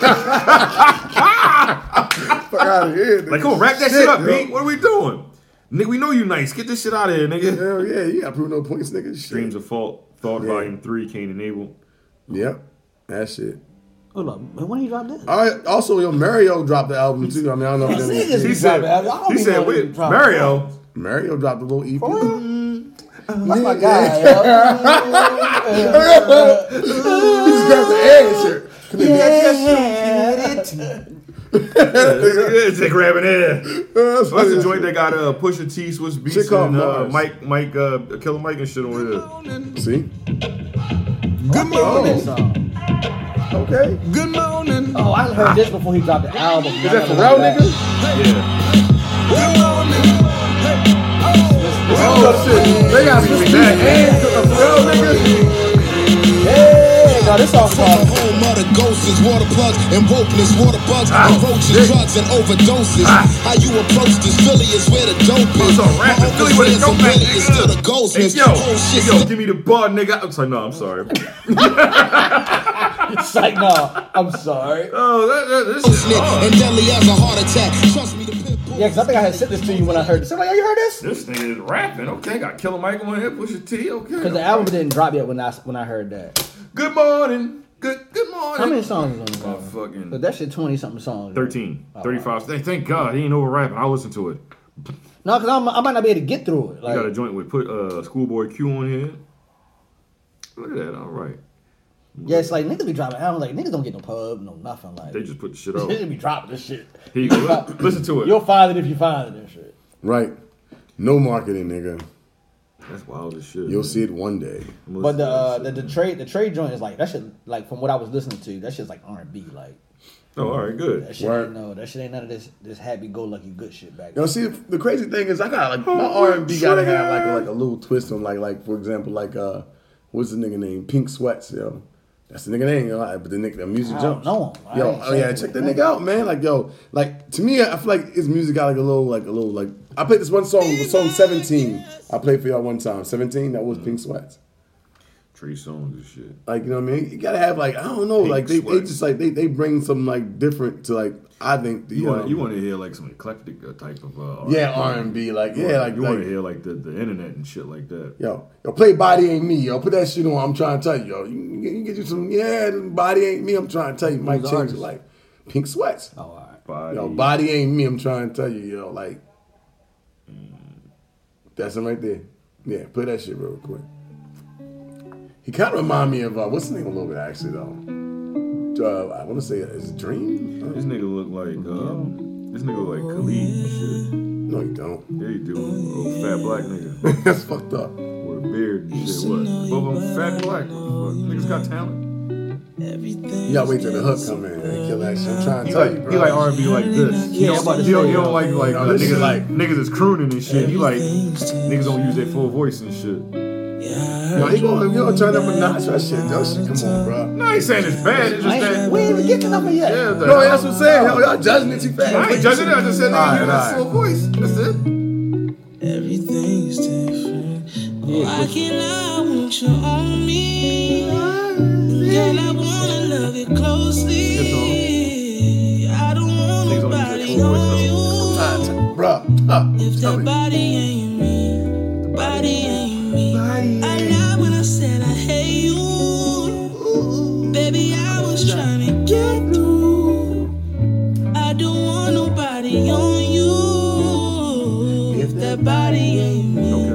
Out of here, like, come on, wrap that shit up, B. What are we doing? Nigga, we know you nice. Get this shit out of here, nigga. Hell yeah, you gotta prove no points, nigga. Streams of Thought Volume 3, Cain and Abel. Yep, that shit. Hold up, when he dropped that? Also, Mario dropped the album too. I mean, I don't know if he said, wait, Mario dropped a little EP. That's my guy, yo. He just grabbed the answer. Yeah. It's like grabbing air. That's the joint that got Pusha T, Swiss Beats, and Mike, Killer Mike and shit on here. See? Good morning. Okay. Good morning. Oh, I heard this before he dropped the album. Is that for real, nigga? Yeah. Good morning. Oh, shit. They got Swiss Beats and Pharrell, nigga. Hey, now this song called Home of the Ghosts is water plugs and ropeless water bugs, roaches, drugs, and overdoses. How you approach this Philly is where the dope is. My Philly where the dope is still the ghost. Yo, give me the bar, nigga. I'm sorry, no, I'm sorry. It's like, no, I'm sorry. Oh, this is hard. And deadly as a heart attack. Trust me, the yeah, because I think I had sent this to you when I heard this. I'm like, oh, you heard this? This nigga is rapping. Okay, got Killer Mike on here, Pusha T. Okay. Because the album didn't drop yet when I heard that. Good morning. Good morning. How many songs is on the album? But that shit 20 something songs. 13. Right? 35. Right. Thank God he ain't over rapping. I'll listen to it. No, because I might not be able to get through it. Like, you got a joint with put Schoolboy Q on here. Look at that. All right. Yeah, it's like niggas be dropping albums. Like niggas don't get no pub, no nothing. Like they just put the shit out. Niggas be dropping this shit. Here you go. Listen to it. You'll find it if you find it and shit. Right. No marketing, nigga. That's wild as shit. You'll see it one day. But the trade joint is like that shit. Like from what I was listening to, that shit's like R&B. Like. Oh, all right, good. That shit ain't none of this happy-go-lucky good shit back then. Yo, see, the crazy thing is, I got like my R&B gotta have like a little twist on like for example like what's the nigga name? Pink Sweat$, yo. That's the nigga name, yo. But the music jumps. I don't know him. Yo, check that nigga out, man. Like, yo, like to me, I feel like his music got like a little. I played this one song, the song 17. I played for y'all one time. 17, that was Pink Sweat$. Trey Songz and shit. Like, you know what I mean? You gotta have like, I don't know, Pink like they just like they bring something like different to like I think the, you want to hear like some eclectic type of R&B like you want to hear like the internet and shit like that. Yo, play Body Ain't Me, yo. Put that shit on. I'm trying to tell you, yo. You get you some Body Ain't Me. I'm trying to tell you, might change your life. Pink Sweat$. Oh, all right. Body Ain't Me. I'm trying to tell you, yo. Like that's him right there. Yeah, play that shit real quick. He kind of remind me of what's the name a little bit actually though. I want to say it's a dream. This nigga look like Khalid and shit. No, you don't. Yeah, you do. Old fat black nigga. That's fucked up. With a beard and shit. What? Both of them fat black. Niggas got talent. You gotta wait till the hook come in and kill that shit. I'm trying to tell you, bro. He like R&B like this. You don't like niggas like niggas is crooning and shit. You like niggas don't use their full voice and shit. No, you gonna turn up a notch that shit, though. Come on, bro. No, I ain't saying it's bad. It's just that we ain't even get to number yet. Yeah, no, that's what I'm saying. Y'all judging it too fast. I ain't judging it. I just said nigga, hear that slow voice. That's it. Everything's different. Oh, I can't lie, won't you own me? Girl, I wanna love it closely. I don't want nobody on you. Bro, if that body ain't me, the body ain't. I lied when I said I hate you. Ooh, baby, I was trying to get through. I don't want nobody on you. If that body ain't me,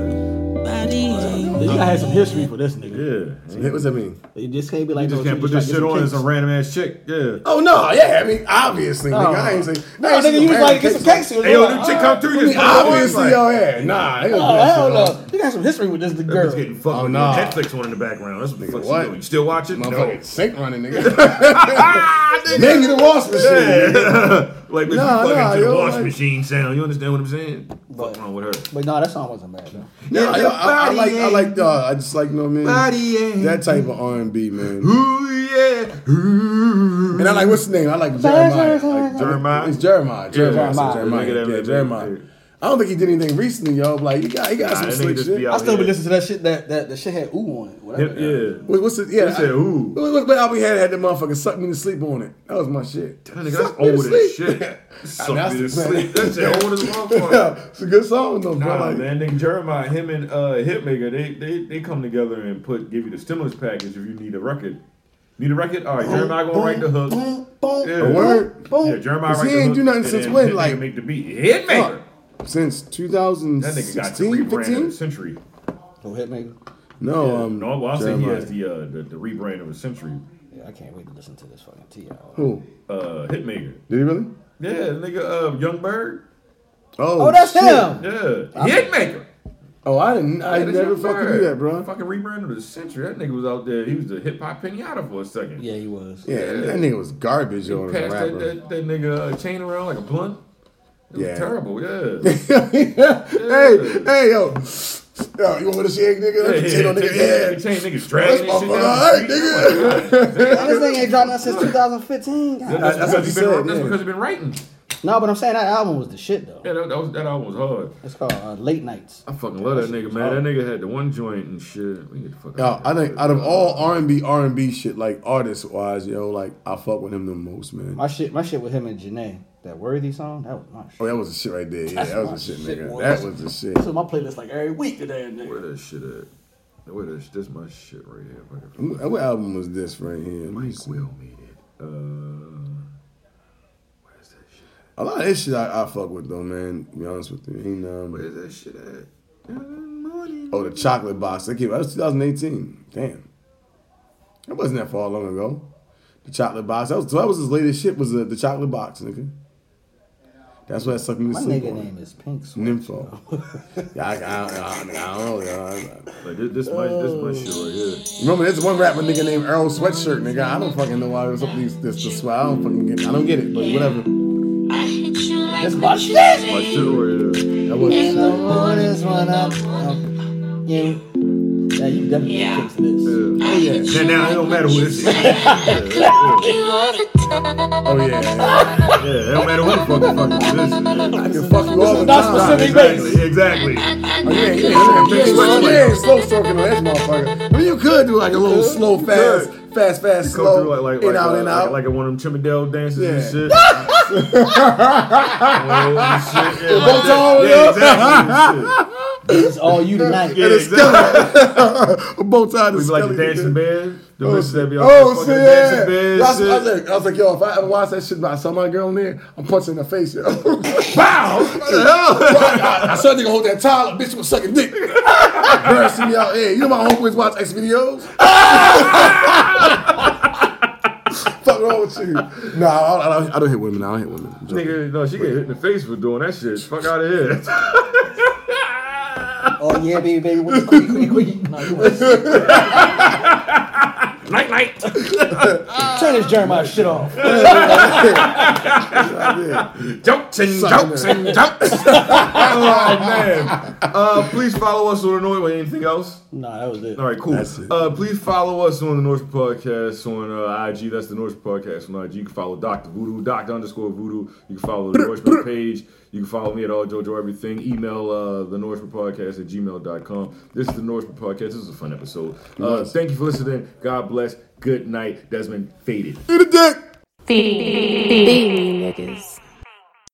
body ain't me. You gotta have some history for this nigga. Yeah. What's that mean? You just can't be like, you just can't put this shit on as a random ass chick. Yeah. Oh no, yeah. I mean, obviously, nigga. I ain't saying. No, nigga, you was like, get some cakes. Hey, yo, them chick come through this. Obviously, yo, yeah. Nah, hell no. You got some history with this girl. That's getting fucked. Oh, nah. Netflix on in the background. That's what the fuck you doing. You still watching? Motherfucking sink running, nigga. Nigga, the washing machine. Yeah. Like, listen, fucking to the washing machine sound. You understand what I'm saying? Fuck wrong with her. But nah, that song wasn't bad, though. Yeah, I just like, you know what I mean? That type of R&B, man. Ooh, yeah. Ooh. And I like, what's his name? I like Jeremiah. Jeremiah? It's Jeremiah. Jeremiah. I don't think he did anything recently, yo. Like he got some slick shit. I still been listening to that shit. That shit had ooh on it. Whatever. Yeah. What's it? Yeah. It said ooh. What album we had that motherfucker suck me to sleep on it. That was my shit. That nigga, that's old as shit. Suck me to sleep. That's the oldest motherfucker. It's a good song though, bro. Nah, man. Nigga Jeremiah, him and Hitmaker, they come together and give you the stimulus package if you need a record. Need a record? All right, Jeremiah gonna write the hook. A word. Yeah, Jeremiah write the hook. He ain't do nothing since when? Like make the beat. Hitmaker. Since 2016, that nigga got the rebrand of the century. Oh, Hitmaker? No, well, I say he has the rebrand of the century. Yeah, I can't wait to listen to this fucking T.I. Who? Hitmaker. Did he really? Yeah, nigga, Young Bird. Oh, that's shit. Him. Yeah, Hitmaker. Oh, I never fucking knew that, bro. Fucking rebranded the century. That nigga was out there. He was the hip hop pinata for a second. Yeah, he was. Yeah, that nigga was garbage. He passed that nigga chain around like a blunt. It was terrible. Yeah. Hey, yo. Yo, you want me to see egg, nigga? Hey, potato nigga, chain niggas dragging this shit down. All right, nigga. This thing ain't dropped out since 2015. That's what you said. That's because you've been writing. No, but I'm saying that album was the shit, though. Yeah, that album was hard. It's called Late Nights. I fucking love that nigga, man. That nigga had the one joint and shit. We get the fuck out. I think out of all R&B shit, like artist-wise, yo, like, I fuck with him the most, man. My shit with him and Janae. That Worthy song, that was my shit. Oh, that was the shit right there. Yeah, that was the shit, nigga. That was the shit. This is my playlist like every week today, nigga. Where that shit at? Where this my shit right here. What album was this right here? Mike Will made it. Where's that shit at? A lot of this shit I fuck with, though, man. To be honest with you. Where's that shit at? Oh, the Chocolate Box. That was 2018. Damn. That wasn't that far long ago. The Chocolate Box. That was his latest shit, was the Chocolate Box, nigga. That's what I suck me to sleep on. My nigga name is Pink Sweat$. Yeah, I don't know. But this my shit right here. Remember, there's one rapper nigga named Earl Sweatshirt, nigga. I don't fucking know why there's something this swag. I don't get it, but whatever. That's my shit. That's my shit right here. That was shit. In the mornings when I'm yeah, you definitely fix this. Yeah. Oh, yeah. Now, it don't matter who this is. Oh, yeah. Yeah, it don't matter who fucking this is. I can fuck you all the time. Exactly. Oh, yeah. Slow stroking on that motherfucker. I mean, you could do like a little slow, fast, slow, in, out, in, out. Like one of them Chippendale dances and shit. Yeah, exactly. It's all you tonight. Yeah, exactly. Both sides of the like the dancing band. The bitches that be on the fucking dancing band. I was like, yo, if I ever watch that shit, I saw my girl in there, I'm punching her face, yo. Wow! What the hell? I saw a nigga hold that towel up, bitch was sucking dick. Bursting me out. Hey, you know my homeboys watch X videos? Fuck wrong with you? No, I don't hit women. Nigga, no, she get hit in the face for doing that shit. Fuck out of here. Oh yeah, baby, what the fuck? Quick. No, you want night. Turn this Jeremiah shit off. Jokes. Oh man. Please follow us on the Noise. Anything else? Nah, that was it. All right, cool. Please follow us on the North Podcast on IG. That's the North Podcast on IG. You can follow Dr. Voodoo, Dr._Voodoo. You can follow the Northman page. You can follow me at AllJojo Everything. Email the Norseman Podcast at gmail.com. This is the Norseman Podcast. This is a fun episode. Thank you for listening. God bless. Good night. Desmond faded. Feed the dick. Feed niggas.